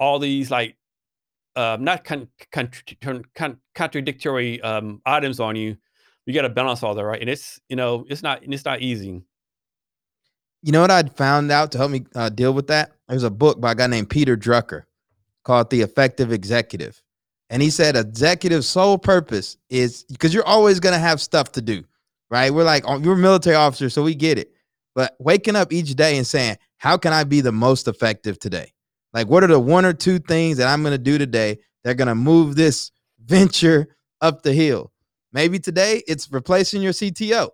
All these like, not contradictory items on you. You got to balance all that, right? And it's, you know, it's not easy. You know what I found out to help me deal with that? There's a book by a guy named Peter Drucker called The Effective Executive. And he said executive's sole purpose is, because you're always going to have stuff to do, right? We're like, you're a military officer, so we get it. But waking up each day and saying, how can I be the most effective today? Like, what are the one or two things that I'm going to do today that are going to move this venture up the hill? Maybe today it's replacing your CTO.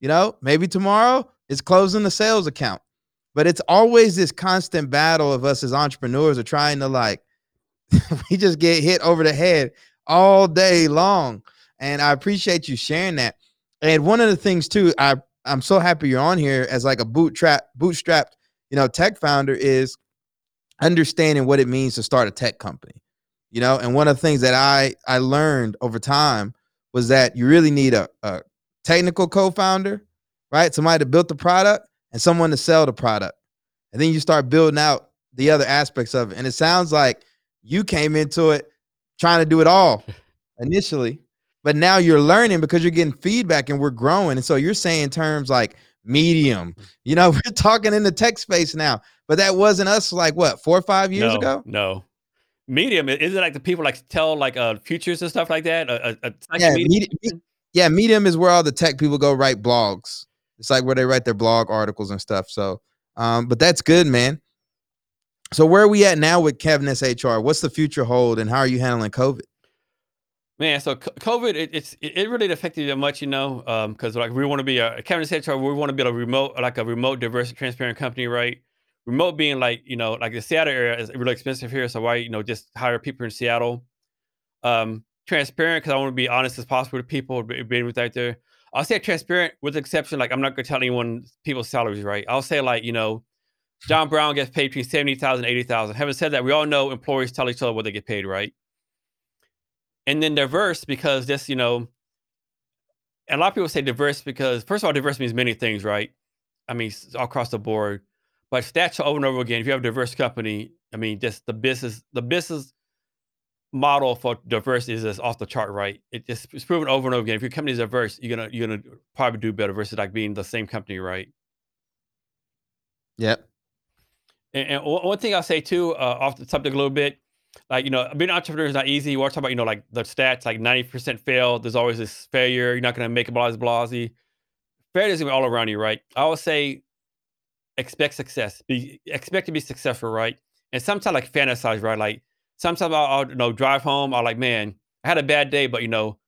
You know, maybe tomorrow it's closing the sales account. But it's always this constant battle of us as entrepreneurs are trying to like, we just get hit over the head all day long. And I appreciate you sharing that. And one of the things too, I'm so happy you're on here as like a bootstrapped, you know, tech founder, is understanding what it means to start a tech company, you know? And one of the things that I learned over time was that you really need a technical co-founder, right? Somebody to build the product and someone to sell the product. And then you start building out the other aspects of it. And it sounds like you came into it trying to do it all initially, but now you're learning because you're getting feedback and we're growing. And so you're saying terms like Medium, you know, we're talking in the tech space now, but that wasn't us like what, 4 or 5 years ago? No, Medium, isn't it like the people like tell like futures and stuff like that? Medium is where all the tech people go write blogs. It's like where they write their blog articles and stuff. So, but that's good, man. So where are we at now with Cavness HR? What's the future hold and how are you handling COVID? Man, so COVID, it really affected that much, you know, because like we want to be a Cavness HR, we want to build a remote, diverse, transparent company, right? Remote being like, you know, like the Seattle area is really expensive here. So why, you know, just hire people in Seattle. Transparent, because I want to be honest as possible with people, being with out there. I'll say transparent with the exception, like I'm not going to tell anyone people's salaries, right? I'll say like, you know, John Brown gets paid between $70,000 and $80,000. Having said that, we all know employees tell each other what they get paid, right? And then diverse, because this, you know, a lot of people say diverse because, first of all, diverse means many things, right? I mean, all across the board. But stats over and over again, if you have a diverse company, I mean, just the business model for diverse is just off the chart, right? It's proven over and over again. If your company is diverse, you're gonna probably do better versus like being the same company, right? Yep. And one thing I'll say too, off the subject a little bit, like, you know, being an entrepreneur is not easy. We're talking about, you know, like the stats, like 90% fail. There's always this failure. You're not going to make it, blah. Failure is going to be all around you, right? I would say expect success. Expect to be successful, right? And sometimes like fantasize, right? Like sometimes I'll, you know, drive home. I'll like, man, I had a bad day, but, you know,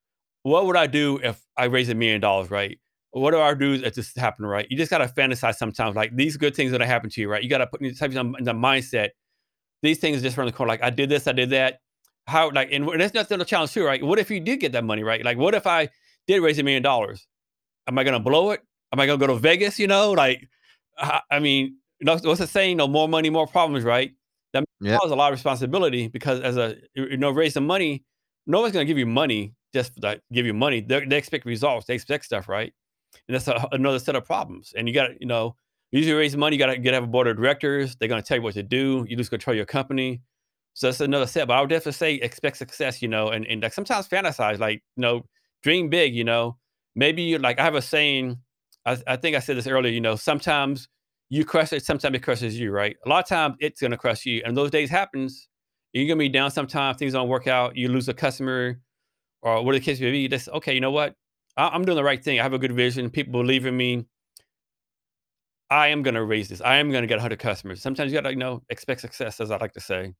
what would I do if I raised $1 million, right? What do I do if this happened, right? You just got to fantasize sometimes. Like these good things that happen to you, right? You got to put yourself in the mindset. These things just around the corner. Like I did this, I did that. How like, and that's not the challenge too, right? What if you did get that money, right? Like, what if I did raise $1 million? Am I gonna blow it? Am I gonna go to Vegas? You know, like, I mean, you know, what's the saying? No, more money, more problems, right? That causes a lot of responsibility because as a, you know, raising money, no one's gonna give you money just to, like, give you money. They expect results. They expect stuff, right? And that's another set of problems. And you got to, you know. Usually raise money, you got to have a board of directors. They're going to tell you what to do. You lose control of your company. So that's another step. But I would definitely say expect success, you know, and like sometimes fantasize, like, you know, dream big, you know. Maybe you like, I have a saying, I think I said this earlier, you know, sometimes you crush it, sometimes it crushes you, right? A lot of times it's going to crush you. And those days happens. You're going to be down sometimes. Things don't work out. You lose a customer or what the case may be. You just, okay, you know what? I'm doing the right thing. I have a good vision. People believe in me. I am going to raise this. I am going to get 100 customers. Sometimes you got to, you know, expect success, as I like to say.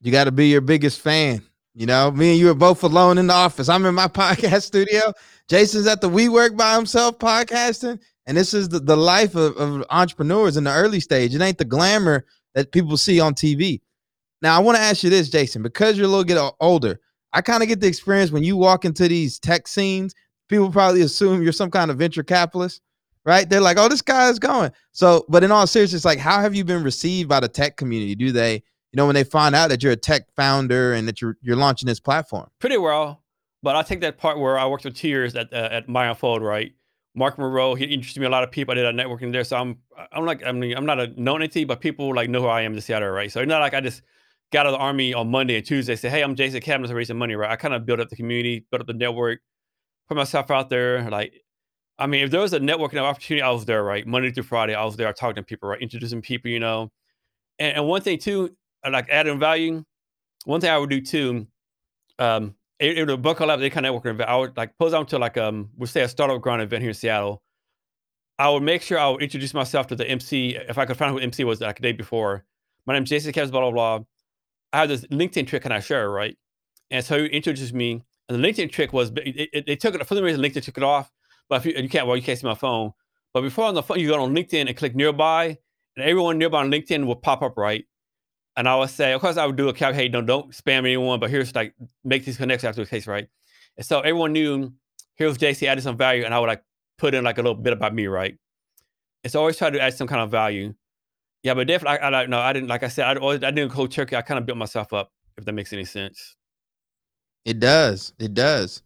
You got to be your biggest fan. You know, me and you are both alone in the office. I'm in my podcast studio. Jason's at the We Work By Himself podcasting. And this is the life of entrepreneurs in the early stage. It ain't the glamour that people see on TV. Now, I want to ask you this, Jason, because you're a little bit older, I kind of get the experience when you walk into these tech scenes, people probably assume you're some kind of venture capitalist. Right? They're like, oh, this guy is going. So, but in all seriousness, like, how have you been received by the tech community? Do they you know, when they find out that you're a tech founder and that you're launching this platform? Pretty well. But I'll take that part where I worked with 2 years at My Unfold, right? Mark Rowe, he introduced me a lot of people. I did a networking there. So I'm not a known entity, but people like know who I am this Seattle, right? So it's not like I just got out of the Army on Monday and Tuesday say, hey, I'm Jason Cavness, I'm raising money, right? I kind of built up the community, built up the network, put myself out there. Like, I mean, if there was a networking opportunity, I was there, right? Monday through Friday, I was there. I talked to people, right? Introducing people, you know. And one thing too, like adding value, one thing I would do too, it would Bunker Labs, they kind of networking event. I would like pose on to like we'll say a startup ground event here in Seattle. I would make sure I would introduce myself to the MC if I could find out who MC was like the day before. My name's Jason Cavness, blah blah blah. I have this LinkedIn trick, can I share, right? And so he introduced me, and the LinkedIn trick was they took it for some reason. LinkedIn took it off, but if you can't see my phone. But before on the phone, you go on LinkedIn and click nearby, and everyone nearby on LinkedIn will pop up, right? And I would say, of course, I would do a calc, hey, don't spam anyone, but here's like, make these connections after the case, right? And so everyone knew, here was JC, added some value, and I would like put in like a little bit about me, right? And so I always try to add some kind of value. Yeah, but definitely, I don't know. I didn't, like I said, I didn't cold turkey. I kind of built myself up, if that makes any sense. It does. It does.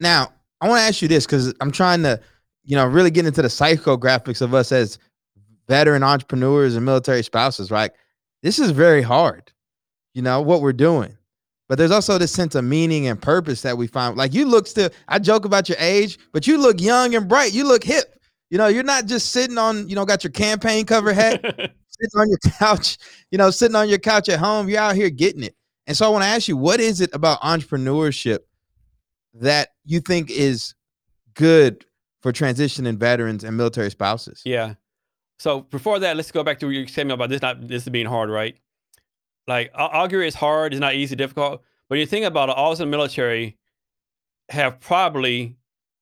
Now, I want to ask you this, because I'm trying to, you know, really get into the psychographics of us as veteran entrepreneurs and military spouses, right? This is very hard, you know, what we're doing. But there's also this sense of meaning and purpose that we find. Like you look still, I joke about your age, but you look young and bright. You look hip. You know, you're not just sitting on, you know, got your campaign cover hat, sitting on your couch at home. You're out here getting it. And so I want to ask you, what is it about entrepreneurship that you think is good for transitioning veterans and military spouses? Yeah. So before that, let's go back to what you said about this being hard, right? Like, I'll agree it's hard, it's not easy, difficult. But you think about it, all of the military have probably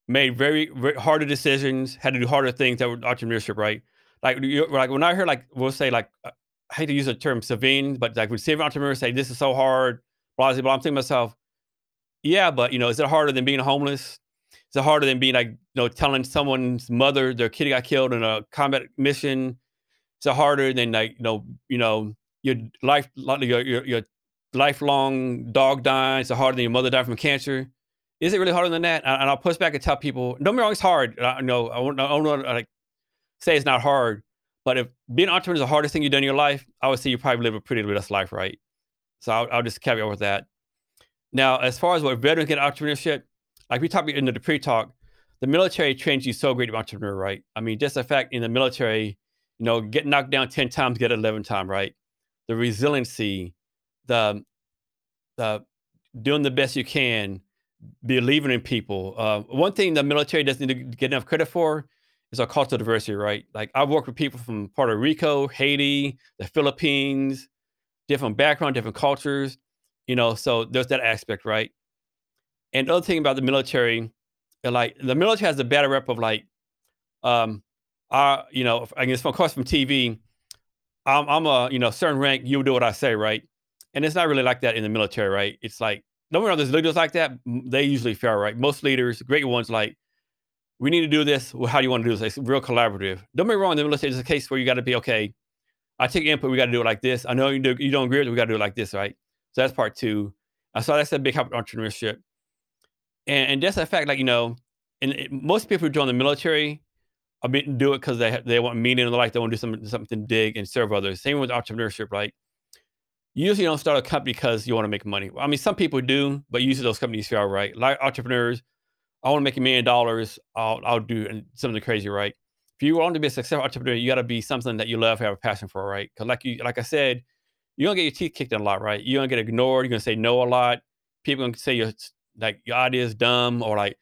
made very, very harder decisions, had to do harder things that were entrepreneurship, right? Like when I hear, like, we'll say, like, I hate to use the term civilian, but like when civil entrepreneurs say, this is so hard, blah, blah, blah, I'm thinking to myself, yeah, but, you know, is it harder than being homeless? Is it harder than being like, you know, telling someone's mother their kid got killed in a combat mission? Is it harder than like, you know, your lifelong dog dying? Is it harder than your mother died from cancer? Is it really harder than that? And I'll push back and tell people, don't be wrong, it's hard. I won't say it's not hard, but if being an entrepreneur is the hardest thing you've done in your life, I would say you probably live a pretty limitless life, right? So I'll just caveat with that. Now, as far as what veterans get entrepreneurship, like we talked in the pre-talk, the military trains you so great to be an entrepreneur, right? I mean, just the fact in the military, you know, get knocked down 10 times, get 11 times, right? The resiliency, the doing the best you can, believing in people. One thing the military doesn't get enough credit for is our cultural diversity, right? Like I've worked with people from Puerto Rico, Haiti, the Philippines, different background, different cultures, you know, so there's that aspect, right? And the other thing about the military, like the military has the bad rep of like, you know, I guess of course from TV, I'm a, you know, certain rank, you do what I say, right? And it's not really like that in the military, right? It's like, don't worry, there's leaders like that, they usually fail, right? Most leaders, great ones, like, we need to do this, well, how do you want to do this? It's real collaborative. Don't be wrong, in the military there's a case where you got to be, okay, I take input, we got to do it like this. I know you don't agree with it, we got to do it like this, right? So that's part two. So that's a big help with entrepreneurship. And that's a fact, like, you know, most people who join the military do it because they want meaning in their life. They want to do something big and serve others. Same with entrepreneurship, right? You usually don't start a company because you want to make money. I mean, some people do, but usually those companies fail, right? Like entrepreneurs, I want to make $1 million. I'll do something crazy, right? If you want to be a successful entrepreneur, you got to be something that you love, have a passion for, right? Because like I said, you're going to get your teeth kicked in a lot, right? You're going to get ignored. You're going to say no a lot. People are going to say your idea is dumb, or like,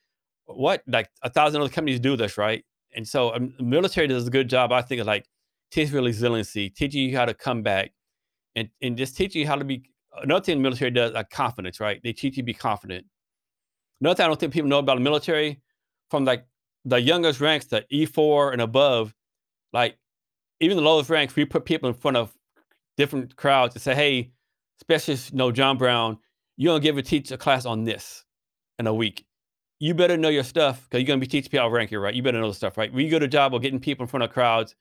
what? Like 1,000 other companies do this, right? And so the military does a good job, I think, of like teaching resiliency, teaching you how to come back, and just teaching you how to be. Another thing the military does, like confidence, right? They teach you to be confident. Another thing I don't think people know about the military, from like the youngest ranks, the E4 and above, like even the lowest ranks, we put people in front of different crowds and say, hey, specialist, you know, John Brown, you're going to teach a class on this in a week. You better know your stuff because you're going to be teaching people rank here, right? You better know the stuff, right? We go to a job of getting people in front of crowds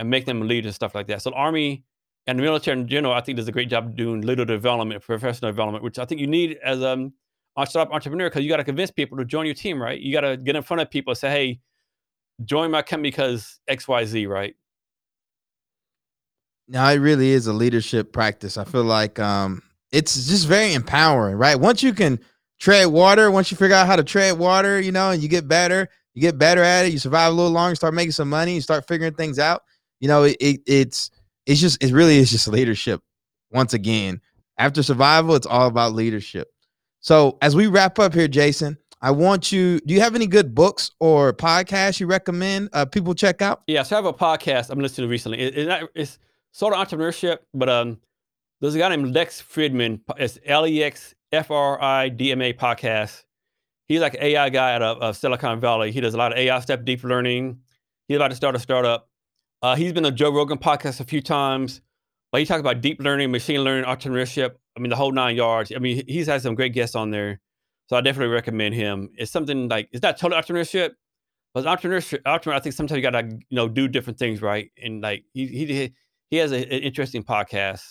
and make them lead and stuff like that. So the Army And the military in general, I think, does a great job doing leader development, professional development, which I think you need as an entrepreneur, because you got to convince people to join your team, right? You got to get in front of people and say, hey, join my company because X, Y, Z, right? No, it really is a leadership practice. I feel like it's just very empowering, right? Once you can tread water, once you figure out how to tread water, you know, and you get better at it, you survive a little longer, start making some money, you start figuring things out. You know, it's just, it really is just leadership. Once again, after survival, it's all about leadership. So as we wrap up here, Jason, I want you, do you have any good books or podcasts you recommend people check out? Yeah, so I have a podcast I'm listening to recently. It's sort of entrepreneurship, but there's a guy named Lex Fridman. It's LEXFRIDMA podcast. He's like an AI guy out of Silicon Valley. He does a lot of AI stuff, deep learning. He's about to start a startup. He's been on Joe Rogan podcast a few times, but he talks about deep learning, machine learning, entrepreneurship. I mean, the whole nine yards. I mean, he's had some great guests on there. So I definitely recommend him. It's something like, it's not total entrepreneurship, but entrepreneurship, I think sometimes you got to, you know, do different things, right? And like, he has an interesting podcast.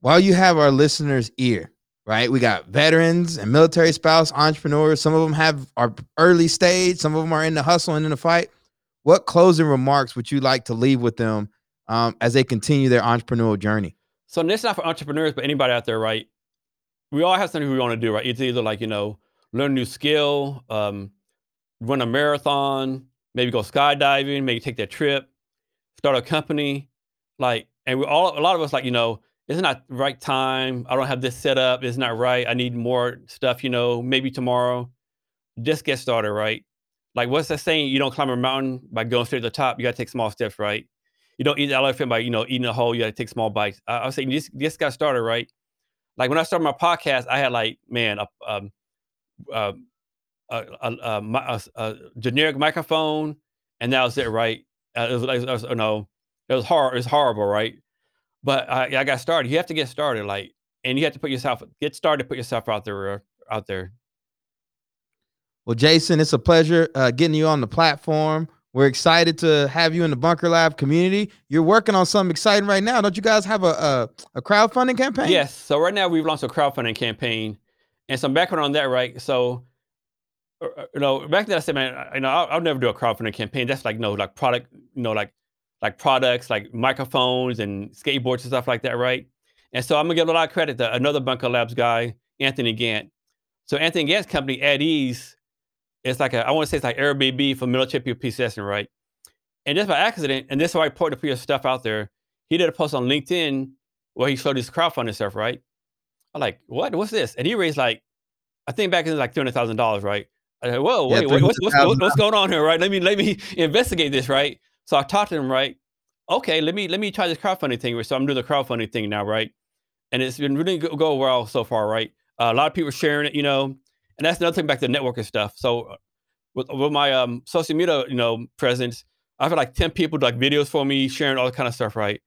While you have our listeners' ear, right? We got veterans and military spouse, entrepreneurs. Some of them are early stage. Some of them are in the hustle and in the fight. What closing remarks would you like to leave with them as they continue their entrepreneurial journey? So this is not for entrepreneurs, but anybody out there, right? We all have something we want to do, right? It's either like, you know, learn a new skill, run a marathon, maybe go skydiving, maybe take that trip, start a company. Like, and we all, a lot of us like, you know, it's not the right time. I don't have this set up. It's not right. I need more stuff, you know, maybe tomorrow. Just get started, right? Like, what's that saying? You don't climb a mountain by going straight to the top. You got to take small steps, right? You don't eat the elephant by, you know, eating a whole. You got to take small bites. I was saying, you just got started, right? Like, when I started my podcast, I had, like, man, a generic microphone, and that was it, right? It was horrible, right? But I got started. You have to get started, like, and you have to put yourself out there. Well, Jason, it's a pleasure getting you on the platform. We're excited to have you in the Bunker Lab community. You're working on something exciting right now. Don't you guys have a crowdfunding campaign? Yes. So right now we've launched a crowdfunding campaign, and some background on that, right? So, you know, back then I said, man, you know, I'll never do a crowdfunding campaign. That's like, no, like product, you know, like products, like microphones and skateboards and stuff like that, right? And so I'm gonna give a lot of credit to another Bunker Labs guy, Anthony Gant. So Anthony Gant's company, At Ease, it's like I want to say it's like Airbnb for military people possession, right? And just by accident, and this is why I pointed to put your stuff out there, he did a post on LinkedIn where he showed his crowdfunding stuff, right? I'm like, what? What's this? And he raised like, I think back in like $300,000, right? I said, whoa, yeah, wait, what's going on here, right? Let me investigate this, right? So I talked to him, right? Okay, let me try this crowdfunding thing. So I'm doing the crowdfunding thing now, right? And it's been really go well so far, right? A lot of people sharing it, you know. And that's another thing back to the networking stuff. So with my social media, you know, presence, I've had like 10 people do like videos for me, sharing all that kind of stuff, right?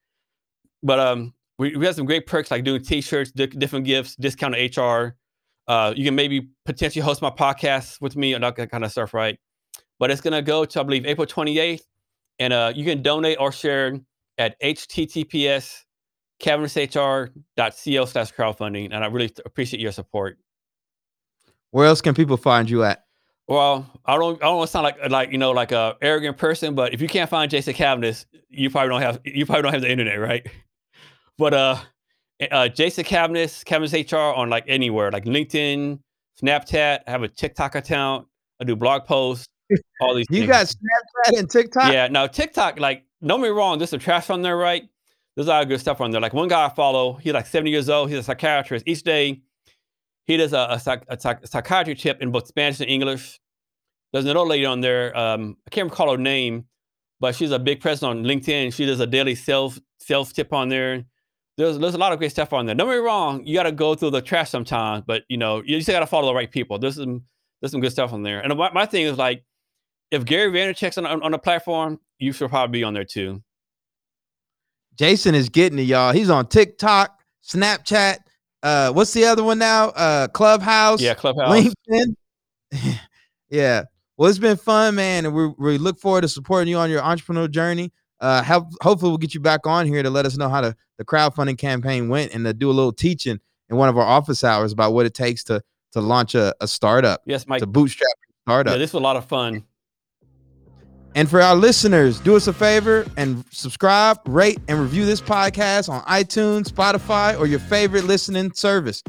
But we have some great perks like doing t-shirts, different gifts, discounted HR. You can maybe potentially host my podcast with me and all that kind of stuff, right? But it's going to go to, I believe, April 28th. And you can donate or share at https://cavnesshr.co/crowdfunding. And I really appreciate your support. Where else can people find you at? Well, I don't want to sound like you know, like a arrogant person, but if you can't find Jason Kavness, you probably don't have the internet, right? But Jason Kavness, Kavness HR on like anywhere, like LinkedIn, Snapchat. I have a TikTok account. I do blog posts. All these. You things. Got Snapchat and TikTok? Yeah. Now TikTok, like, don't get me wrong, there's some trash on there, right? There's a lot of good stuff on there. Like one guy I follow, he's like 70 years old. He's a psychiatrist. Each day, he does a psychiatry tip in both Spanish and English. There's an old lady on there. I can't recall her name, but she's a big presence on LinkedIn. She does a daily self tip on there. There's a lot of great stuff on there. Don't get me wrong, you got to go through the trash sometimes, but you know, you just got to follow the right people. There's some good stuff on there. And my thing is like, if Gary Vaynerchuk's on the platform, you should probably be on there too. Jason is getting it, y'all. He's on TikTok, Snapchat. What's the other one now? Clubhouse. Yeah, Clubhouse. LinkedIn. Yeah. Well, it's been fun, man. And we look forward to supporting you on your entrepreneurial journey. hopefully we'll get you back on here to let us know how the crowdfunding campaign went and to do a little teaching in one of our office hours about what it takes to launch a startup. Yes, Mike. To bootstrap a startup. Yeah, this was a lot of fun. And for our listeners, do us a favor and subscribe, rate, and review this podcast on iTunes, Spotify, or your favorite listening service,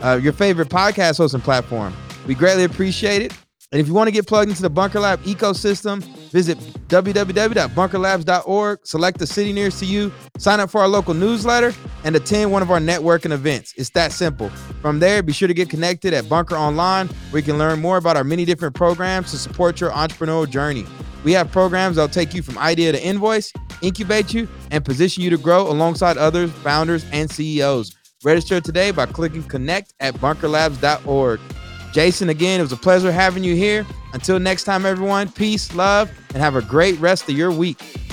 your favorite podcast hosting platform. We greatly appreciate it. And if you want to get plugged into the Bunker Lab ecosystem, visit www.bunkerlabs.org, select the city nearest to you, sign up for our local newsletter, and attend one of our networking events. It's that simple. From there, be sure to get connected at Bunker Online, where you can learn more about our many different programs to support your entrepreneurial journey. We have programs that'll take you from idea to invoice, incubate you, and position you to grow alongside other founders and CEOs. Register today by clicking connect at bunkerlabs.org. Jason, again, it was a pleasure having you here. Until next time, everyone, peace, love, and have a great rest of your week.